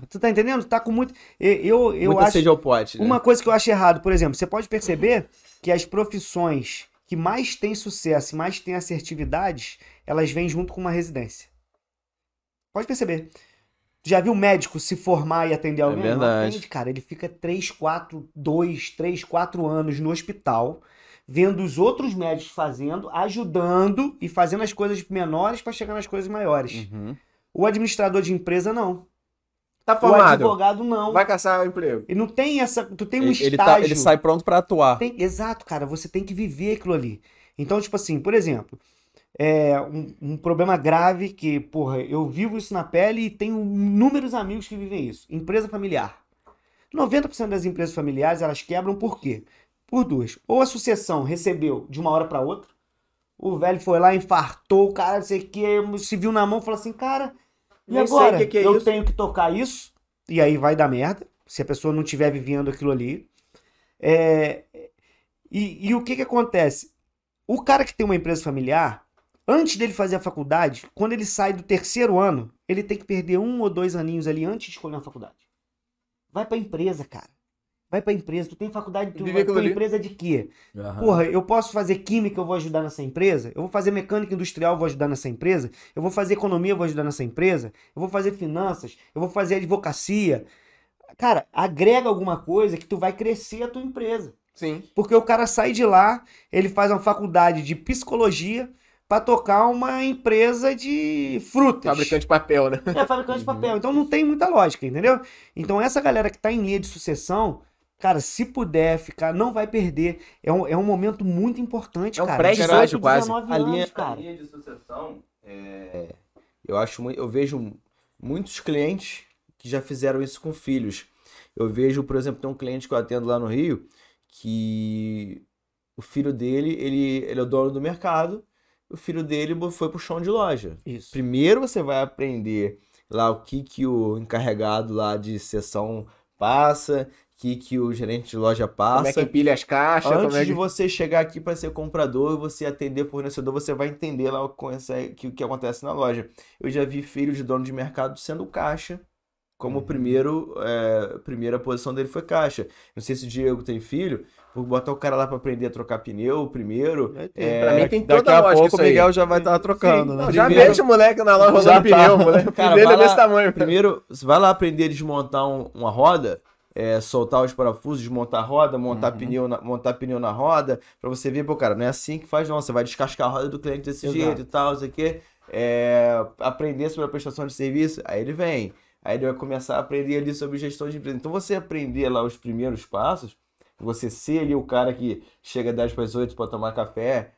Tu tá entendendo? Tá com muito... Eu acho... seja o pote, né? Uma coisa que eu acho errado, por exemplo, você pode perceber que as profissões... que mais tem sucesso e mais tem assertividades, elas vêm junto com uma residência. Pode perceber. Já viu médico se formar e atender alguém? É verdade. Não atende, cara. Ele fica 3, 4 anos no hospital, vendo os outros médicos fazendo, ajudando e fazendo as coisas menores para chegar nas coisas maiores. Uhum. O administrador de empresa, não. Tá formado. O advogado não. Vai caçar o emprego. E não tem essa... Tu tem um estágio. Ele sai pronto pra atuar. Exato, cara. Você tem que viver aquilo ali. Então, tipo assim, por exemplo, um problema grave que, porra, eu vivo isso na pele e tenho inúmeros amigos que vivem isso. Empresa familiar. 90% das empresas familiares, elas quebram por quê? Por duas. Ou a sucessão recebeu de uma hora pra outra, o velho foi lá, infartou, o cara, não sei o que, se viu na mão e falou assim, cara... E agora, eu tenho que tocar isso, e aí vai dar merda, se a pessoa não estiver vivendo aquilo ali. E o que acontece? O cara que tem uma empresa familiar, antes dele fazer a faculdade, quando ele sai do terceiro ano, ele tem que perder 1 ou 2 aninhos ali antes de escolher a faculdade. Vai pra empresa, cara. Vai pra empresa. Tu tem faculdade, tu vai pra empresa de quê? Uhum. Porra, eu posso fazer química, eu vou ajudar nessa empresa? Eu vou fazer mecânica industrial, eu vou ajudar nessa empresa? Eu vou fazer economia, eu vou ajudar nessa empresa? Eu vou fazer finanças? Eu vou fazer advocacia? Cara, agrega alguma coisa que tu vai crescer a tua empresa. Sim. Porque o cara sai de lá, ele faz uma faculdade de psicologia pra tocar uma empresa de frutas. Fabricante de papel, né? É, fabricante de papel. Então não tem muita lógica, entendeu? Então essa galera que tá em linha de sucessão, cara, se puder ficar, não vai perder. É um momento muito importante, cara. É um pré-estágio quase. A linha de sucessão, eu vejo muitos clientes que já fizeram isso com filhos. Eu vejo, por exemplo, tem um cliente que eu atendo lá no Rio, que o filho dele, ele é o dono do mercado, o filho dele foi pro chão de loja. Isso. Primeiro você vai aprender lá o que o encarregado lá de seção passa, o que o gerente de loja passa. Como é que empilha as caixas. Antes de você chegar aqui para ser comprador e você atender fornecedor, você vai entender lá o que acontece na loja. Eu já vi filho de dono de mercado sendo caixa. Como primeira posição dele foi caixa. Não sei se o Diego tem filho, vou botar o cara lá pra aprender a trocar pneu primeiro. Pra mim tem toda a lógica. Daqui a pouco o Miguel já vai estar trocando, sim, né? Não, já vejo o moleque na loja rodando pneu, moleque. Cara, o filho dele é desse tamanho. Primeiro, você vai lá aprender a desmontar uma roda, soltar os parafusos, desmontar a roda, montar pneu na roda, pra você ver, pô, cara, não é assim que faz não. Você vai descascar a roda do cliente desse jeito e tal, isso aqui. Aprender sobre a prestação de serviço, aí ele vem. Aí ele vai começar a aprender ali sobre gestão de empresa. Então você aprender lá os primeiros passos, você ser ali o cara que chega 10 para as 8 para tomar café,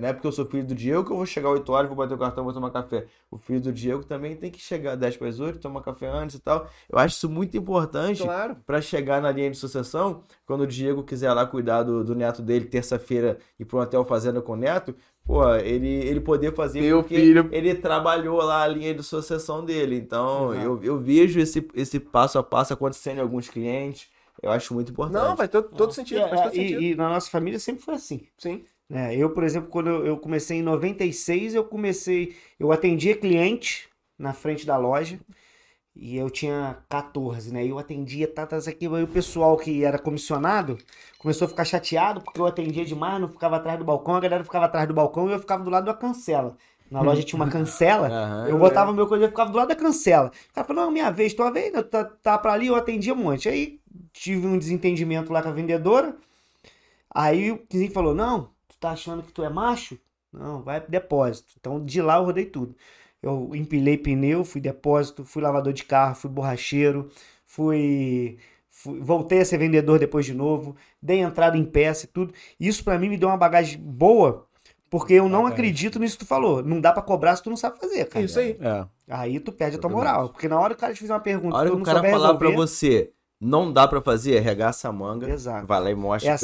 não é porque eu sou filho do Diego que eu vou chegar 8 horas, vou bater o cartão, vou tomar café. O filho do Diego também tem que chegar 10 para as 8, tomar café antes e tal. Eu acho isso muito importante para chegar na linha de sucessão, quando o Diego quiser lá cuidar do neto dele terça-feira e ir para um hotel fazendo com o neto, pô, ele poder fazer meu porque filho. Ele trabalhou lá a linha de sucessão dele. Então, eu vejo esse passo a passo acontecendo em alguns clientes. Eu acho muito importante. Não, faz todo sentido. E na nossa família sempre foi assim. Sim. É, eu, por exemplo, quando eu comecei em 96, eu atendia cliente na frente da loja. E eu tinha 14, né? Eu atendia, aqui. Aí o pessoal que era comissionado começou a ficar chateado porque eu atendia demais, não ficava atrás do balcão, a galera ficava atrás do balcão e eu ficava do lado da cancela. Na loja tinha uma cancela, eu botava meu coisa e ficava do lado da cancela. O cara falou: não, minha vez, tua vez, tá pra ali, eu atendia um monte. Aí tive um desentendimento lá com a vendedora. Aí o Kizinho falou: não, tu tá achando que tu é macho? Não, vai pro depósito. Então de lá eu rodei tudo. Eu empilhei pneu, fui depósito, fui lavador de carro, fui borracheiro, voltei a ser vendedor depois de novo, dei entrada em peça e tudo. Isso pra mim me deu uma bagagem boa, porque eu não acredito nisso que tu falou. Não dá pra cobrar se tu não sabe fazer, cara. É isso aí. É. Aí tu perde a tua moral, porque na hora que o cara te fizer uma pergunta, tu não souber resolver... A hora que o cara falar pra você... Não dá pra fazer, arregaça a manga, vai lá e mostra.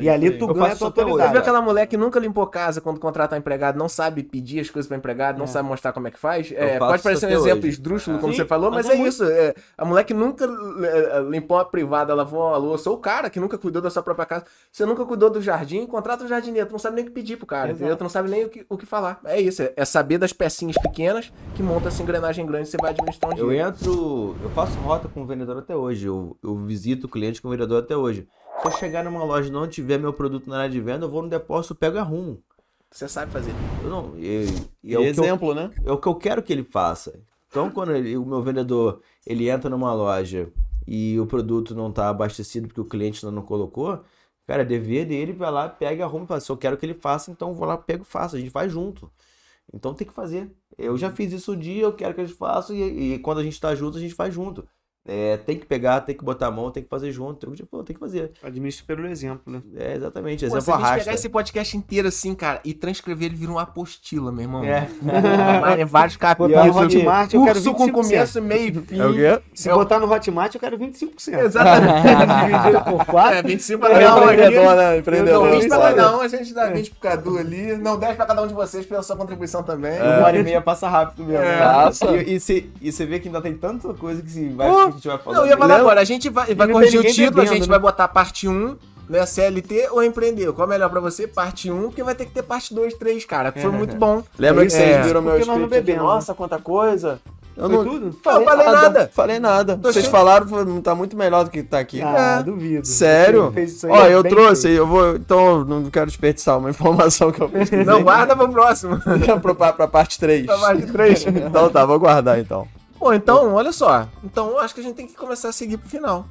E ali tu ganha a tua autoridade. Você viu aquela mulher que nunca limpou casa quando contrata um empregado, não sabe pedir as coisas pra empregado, não sabe mostrar como é que faz? Pode parecer um exemplo esdrúxulo, como você falou, mas é isso. A mulher que nunca limpou uma privada, lavou uma louça, ou o cara que nunca cuidou da sua própria casa, você nunca cuidou do jardim, contrata um jardineiro, tu não sabe nem o que pedir pro cara, entendeu? Tu não sabe nem o que falar. É isso, é saber das pecinhas pequenas que monta essa engrenagem grande, você vai administrando. Eu faço rota com o vendedor até hoje, eu visito o cliente com o vendedor até hoje. Se eu chegar numa loja e não tiver meu produto na área de venda, eu vou no depósito, pego e arrumo. Você sabe fazer. Eu não. Exemplo, né? É o que eu quero que ele faça. Então, quando o meu vendedor ele entra numa loja e o produto não está abastecido porque o cliente ainda não colocou, cara, é dever dele, vai lá, pega e arruma e fala, se eu quero que ele faça, então eu vou lá, pego e faço, a gente vai junto. Então tem que fazer. Eu já fiz isso um dia, eu quero que eles façam e quando a gente está junto, a gente faz junto. Tem que pegar, tem que botar a mão, tem que fazer junto, tem que fazer. Administra pelo exemplo, né? Exatamente, exemplo arrasta. Se a gente pegar esse podcast inteiro assim, cara, e transcrever ele vira uma apostila, meu irmão. Vários capítulos. Botar no Hotmart, eu quero 25%. Curso com começo, meio, fim. Se botar no Hotmart, eu quero 25%. Exatamente. Dividido por 4. 25% para o empreendedor, né? Empreendedor. 20 para cada um, a gente dá 20 para o Cadu ali. Não, 10 para cada um de vocês pela sua contribuição também. 1h30 passa rápido mesmo. E você vê que ainda tem tanta coisa que se vai... Não, eu ia falar agora, a gente vai corrigir o título, a gente vai botar parte 1, né, CLT ou empreender. Qual é melhor pra você? Parte 1, porque vai ter que ter parte 2, 3, cara. Foi muito bom. Lembra que vocês viram meu espírito? Nossa, quanta coisa. Eu não... tudo? Falei nada. Vocês falaram, não tá muito melhor do que tá aqui. Ah, é. Duvido. Sério? Ó, eu trouxe, eu vou... Então, não quero desperdiçar uma informação que eu pesquisei. Não, guarda pro próximo. pra parte 3. Pra parte 3. Então tá, vou guardar então. Bom, então, olha só. Então, acho que a gente tem que começar a seguir pro final.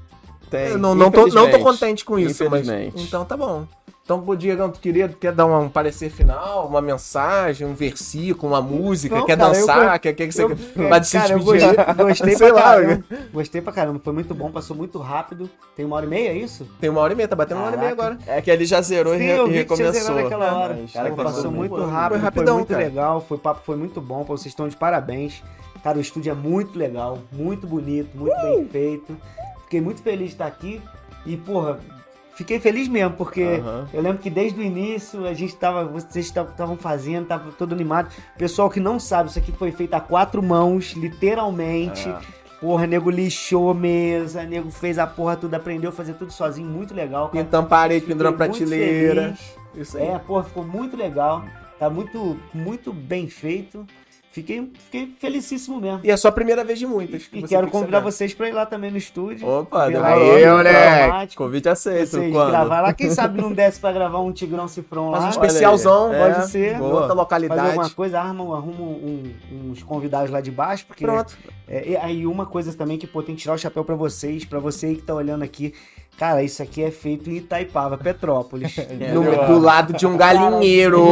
Tem. Eu não tô contente com isso, mas... Então tá bom. Então, Diego, tu quer dar um parecer final, uma mensagem, um versículo, uma música? Não, quer cara, dançar? Quer que você vai se despedir? Gostei pra caramba. Gostei pra caramba. Foi muito bom, passou muito rápido. Tem 1h30, é isso? Tem 1h30, tá batendo 1h30 agora. É que ele já zerou e recomeçou. Naquela hora. Cara, passou muito rápido, foi muito legal. O papo foi muito bom, vocês estão de parabéns. Cara, o estúdio é muito legal, muito bonito, muito bem feito. Fiquei muito feliz de estar aqui e, porra... Fiquei feliz mesmo, porque eu lembro que desde o início vocês estavam fazendo, estavam todo animado. Pessoal que não sabe, isso aqui foi feito a 4 mãos, literalmente. Porra, nego lixou a mesa, nego fez a porra tudo, aprendeu a fazer tudo sozinho, muito legal. Pintando parede, pendurando prateleira. Isso aí. É, porra, ficou muito legal, tá muito, muito bem feito. Fiquei felicíssimo mesmo. E é só a primeira vez de muitas. E quero convidar vocês pra ir lá também no estúdio. Opa, aí, moleque. Convite aceito. Vocês gravar lá. Quem sabe não desce pra gravar um Tigrão Cifrão lá. Faz um especialzão, pode ser. Boa. Outra localidade. Faz alguma coisa, arruma uns convidados lá de baixo. Porque pronto. Aí uma coisa também que, pô, tem que tirar o chapéu pra vocês, pra você aí que tá olhando aqui. Cara, isso aqui é feito em Itaipava, Petrópolis. Do lado de um galinheiro.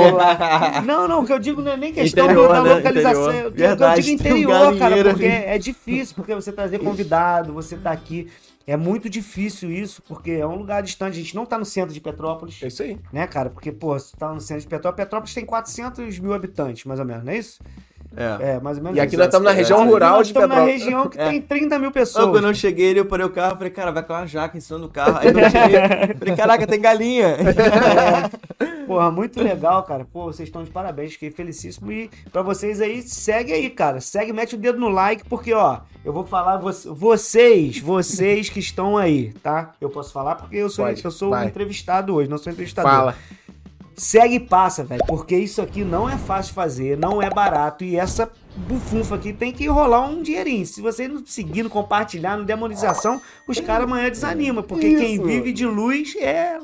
Não, o que eu digo não é nem questão da localização. Interior. Verdade, eu digo interior, cara, porque é difícil, porque você trazer convidado, você tá aqui. É muito difícil isso, porque é um lugar distante. A gente não tá no centro de Petrópolis. É isso aí. Né, cara? Porque, pô, se tá no centro de Petrópolis, Petrópolis tem 400 mil habitantes, mais ou menos, não é isso? É, mais ou menos. E aqui nós estamos na região rural de Petrópolis. Nós estamos na região que tem 30 mil pessoas. Quando eu cheguei, eu parei o carro e falei, cara, vai com uma jaca em cima do carro. Aí eu cheguei, falei, caraca, tem galinha. Porra, muito legal, cara. Pô, vocês estão de parabéns, fiquei felicíssimo. E pra vocês aí, segue aí, cara. Segue, mete o dedo no like, porque, ó, eu vou falar, vocês que estão aí, tá? Eu posso falar porque eu sou um entrevistado hoje, não sou entrevistador. Fala. Segue e passa, velho, porque isso aqui não é fácil de fazer, não é barato e essa bufunfa aqui tem que rolar um dinheirinho. Se você não seguir, não compartilhar, não der monetização, os caras amanhã desanimam, porque isso. Quem vive de luz é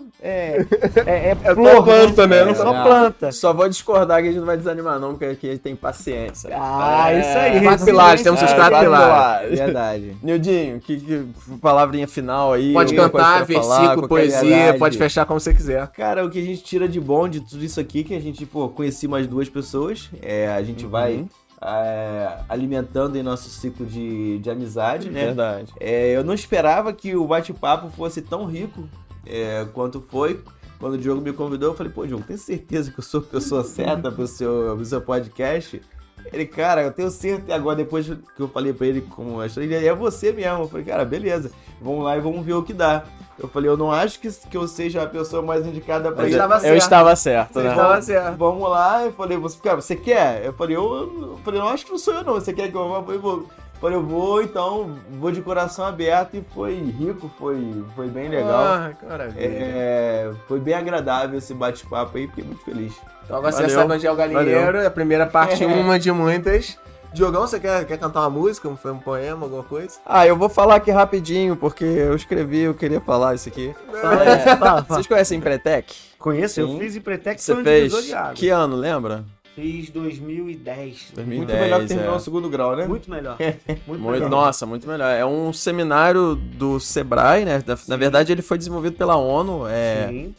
flor, planta, né? É só planta. Só vou discordar que a gente não vai desanimar não, porque aqui tem paciência. Isso aí. 4 pilares, temos os 4 pilares. Verdade. Nildinho, que palavrinha final aí. Pode cantar, versículo, poesia, pode fechar como você quiser. Cara, o que a gente tira de bom de tudo isso aqui, que a gente, conheci mais 2 pessoas, a gente vai... alimentando em nosso ciclo de amizade, né? Verdade. Eu não esperava que o bate-papo fosse tão rico quanto foi. Quando o Diogo me convidou, eu falei, Diogo, tem certeza que eu sou a pessoa certa pro seu podcast? Ele, cara, eu tenho certeza. Agora, depois que eu falei pra ele como a história, ele é você mesmo. Eu falei, cara, beleza, vamos lá e vamos ver o que dá. Eu falei, eu não acho que eu seja a pessoa mais indicada pra ele. Eu estava certo, né? Vamos lá. Eu falei, você quer? Eu falei, não acho que não sou eu, não. Você quer que eu vá? Eu vou de coração aberto e foi rico, foi bem legal. Maravilha. Foi bem agradável esse bate-papo aí, fiquei muito feliz. Então agora você sabe onde é o galinheiro, a primeira parte uma de muitas. Diogão, você quer cantar uma música, um poema, alguma coisa? Eu vou falar aqui rapidinho, porque eu escrevi, eu queria falar isso aqui. Fala. Vocês conhecem Empretec? Conheço, sim. Eu fiz Empretec, você fez de água. Que ano, lembra? Fiz 2010. Muito melhor que terminou o segundo grau, né? Muito melhor. Nossa, muito melhor. É um seminário do Sebrae, né? Na verdade, ele foi desenvolvido pela ONU.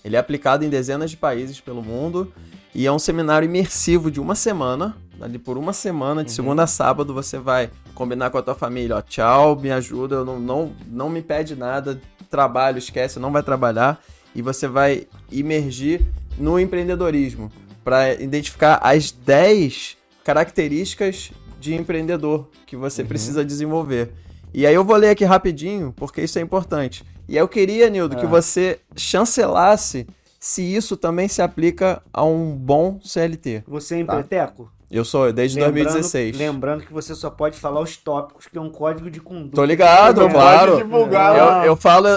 Ele é aplicado em dezenas de países pelo mundo. E é um seminário imersivo de 1 semana. Ali por 1 semana, de segunda a sábado, você vai combinar com a tua família. Tchau, me ajuda, não me pede nada. Trabalho, esquece, não vai trabalhar. E você vai imergir no empreendedorismo. Para identificar as 10 características de empreendedor que você precisa desenvolver. E aí eu vou ler aqui rapidinho, porque isso é importante. E eu queria, Nildo, que você chancelasse se isso também se aplica a um bom CLT. Você é empreteco? Tá? Eu sou, desde 2016. Lembrando que você só pode falar os tópicos, que é um código de conduta. Tô ligado, claro. Pode divulgar. Eu falo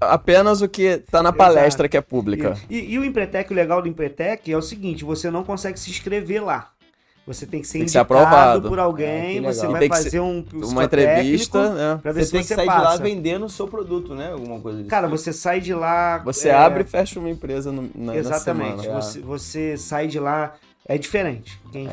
apenas o que tá na palestra, que é pública. E o Empretec, o legal do Empretec é o seguinte, você não consegue se inscrever lá. Você tem que ser indicado por alguém, você vai fazer uma entrevista, né? Você tem que sair de lá vendendo o seu produto, né? Alguma coisa disso. Cara, você sai de lá... Você abre e fecha uma empresa na semana. Exatamente. Você sai de lá... É diferente. Quem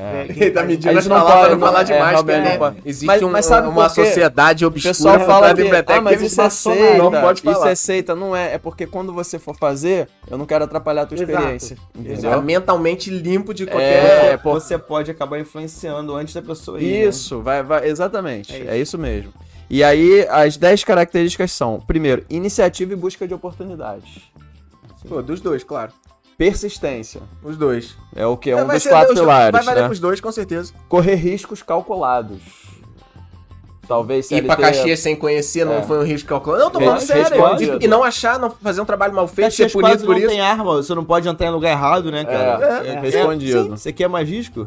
tá medindo as palavras pra falar demais, né? Existe uma sociedade obscura. O pessoal fala de Empretec, mas isso é seita, não pode falar. Isso é seita, não é. É porque quando você for fazer, eu não quero atrapalhar a tua experiência. É mentalmente limpo de qualquer... Você pode acabar influenciando antes da pessoa ir. Isso, vai, exatamente. É isso mesmo. E aí, as 10 características são, primeiro, iniciativa e busca de oportunidades. Pô, dos dois, claro. Persistência. Os dois. É o que? É um dos 4 pilares. Vai valer pros dois, com certeza. Correr riscos calculados. Talvez CLT... Ir pra Caxias sem conhecer não foi um risco calculado. Não, tô falando sério. E não achar, não fazer um trabalho mal feito, ser punido por isso. Não tem arma, você não pode entrar em lugar errado, né, cara? É respondido. Você quer mais risco?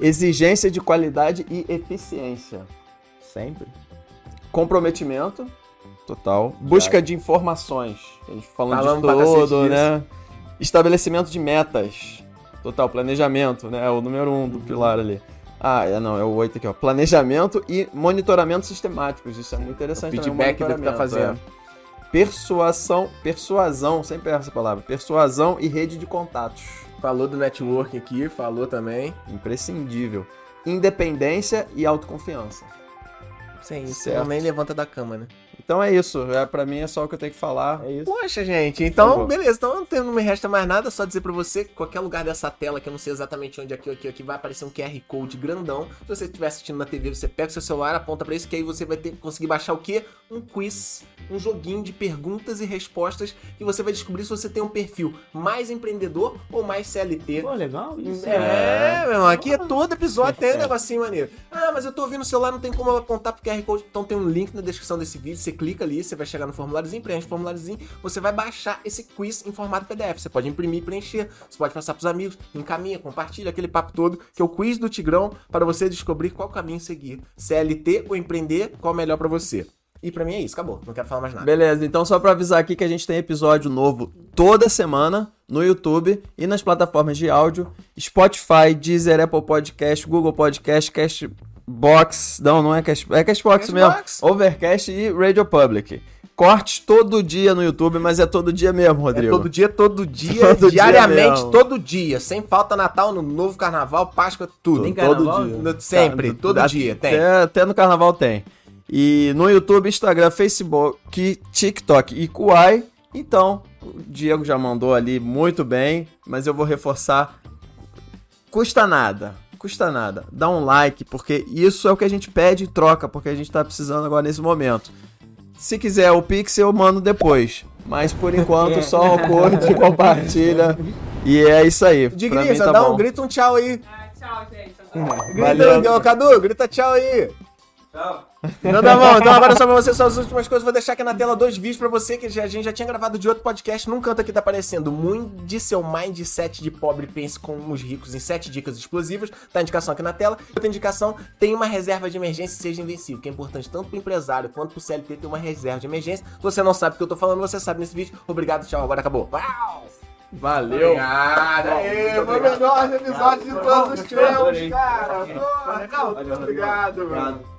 Exigência de qualidade e eficiência. Sempre. Comprometimento. Total. Busca de informações. Falando de tudo, né? Estabelecimento de metas. Total, planejamento, né? É o número 1 do pilar ali. Ah, não, é o 8 aqui, ó. Planejamento e monitoramento sistemáticos. Isso é muito interessante. O feedback do que tá fazendo. Persuasão, sempre essa palavra. Persuasão e rede de contatos. Falou do networking aqui, falou também. Imprescindível. Independência e autoconfiança. Sim, isso também levanta da cama, né? Então é isso, pra mim é só o que eu tenho que falar, é isso. Poxa, gente, então beleza, então não me resta mais nada, só dizer pra você, qualquer lugar dessa tela, que eu não sei exatamente onde é aqui, vai aparecer um QR Code grandão. Se você estiver assistindo na TV, você pega o seu celular, aponta pra isso, que aí você vai conseguir baixar o quê? Um quiz, um joguinho de perguntas e respostas, que você vai descobrir se você tem um perfil mais empreendedor ou mais CLT. Pô, legal isso. É, meu irmão, aqui é todo episódio, tem um negocinho maneiro. Ah, mas eu tô ouvindo o celular, não tem como eu apontar pro QR Code, então tem um link na descrição desse vídeo, você clica ali, você vai chegar no formuláriozinho, preenche o formuláriozinho, você vai baixar esse quiz em formato PDF. Você pode imprimir, preencher, você pode passar pros amigos, encaminha, compartilha, aquele papo todo, que é o quiz do Tigrão, para você descobrir qual caminho seguir. CLT ou empreender, qual é o melhor para você. E pra mim é isso, acabou. Não quero falar mais nada. Beleza, então só pra avisar aqui que a gente tem episódio novo toda semana no YouTube e nas plataformas de áudio, Spotify, Deezer, Apple Podcast, Google Podcast, Castbox, não é Castbox, é Castbox mesmo, Overcast e Radio Public. Cortes todo dia no YouTube, mas é todo dia mesmo, Rodrigo. É todo dia, todo diariamente, dia todo dia. Sem falta, Natal, Ano Novo, Carnaval, Páscoa, tudo. Tem carnaval? Todo dia. Sempre, todo dia tem. Até no Carnaval tem. E no YouTube, Instagram, Facebook, TikTok e Kuai. Então, o Diego já mandou ali muito bem, mas eu vou reforçar. Custa nada. Dá um like, porque isso é o que a gente pede em troca, porque a gente tá precisando agora nesse momento. Se quiser o Pix, eu mando depois. Mas por enquanto, só curte, compartilha. E é isso aí. Digriza, dá um grito, um tchau aí. Ah, tchau, gente. Grita, Cadu, grita tchau aí. Tchau. Não dá bom, então agora só pra você, só as últimas coisas. Vou deixar aqui na tela 2 vídeos pra você, que a gente já tinha gravado de outro podcast. Num canto aqui tá aparecendo muito de seu mindset de pobre, pense como os ricos em 7 dicas explosivas. Tá a indicação aqui na tela. Outra indicação, tem uma reserva de emergência, seja invencível, que é importante tanto pro empresário quanto pro CLT ter uma reserva de emergência. Se você não sabe o que eu tô falando, você sabe nesse vídeo. Obrigado, tchau, agora acabou. Uau! Valeu! Obrigado! Aê, foi o melhor episódio de todos os tempos, cara! Obrigado, mano!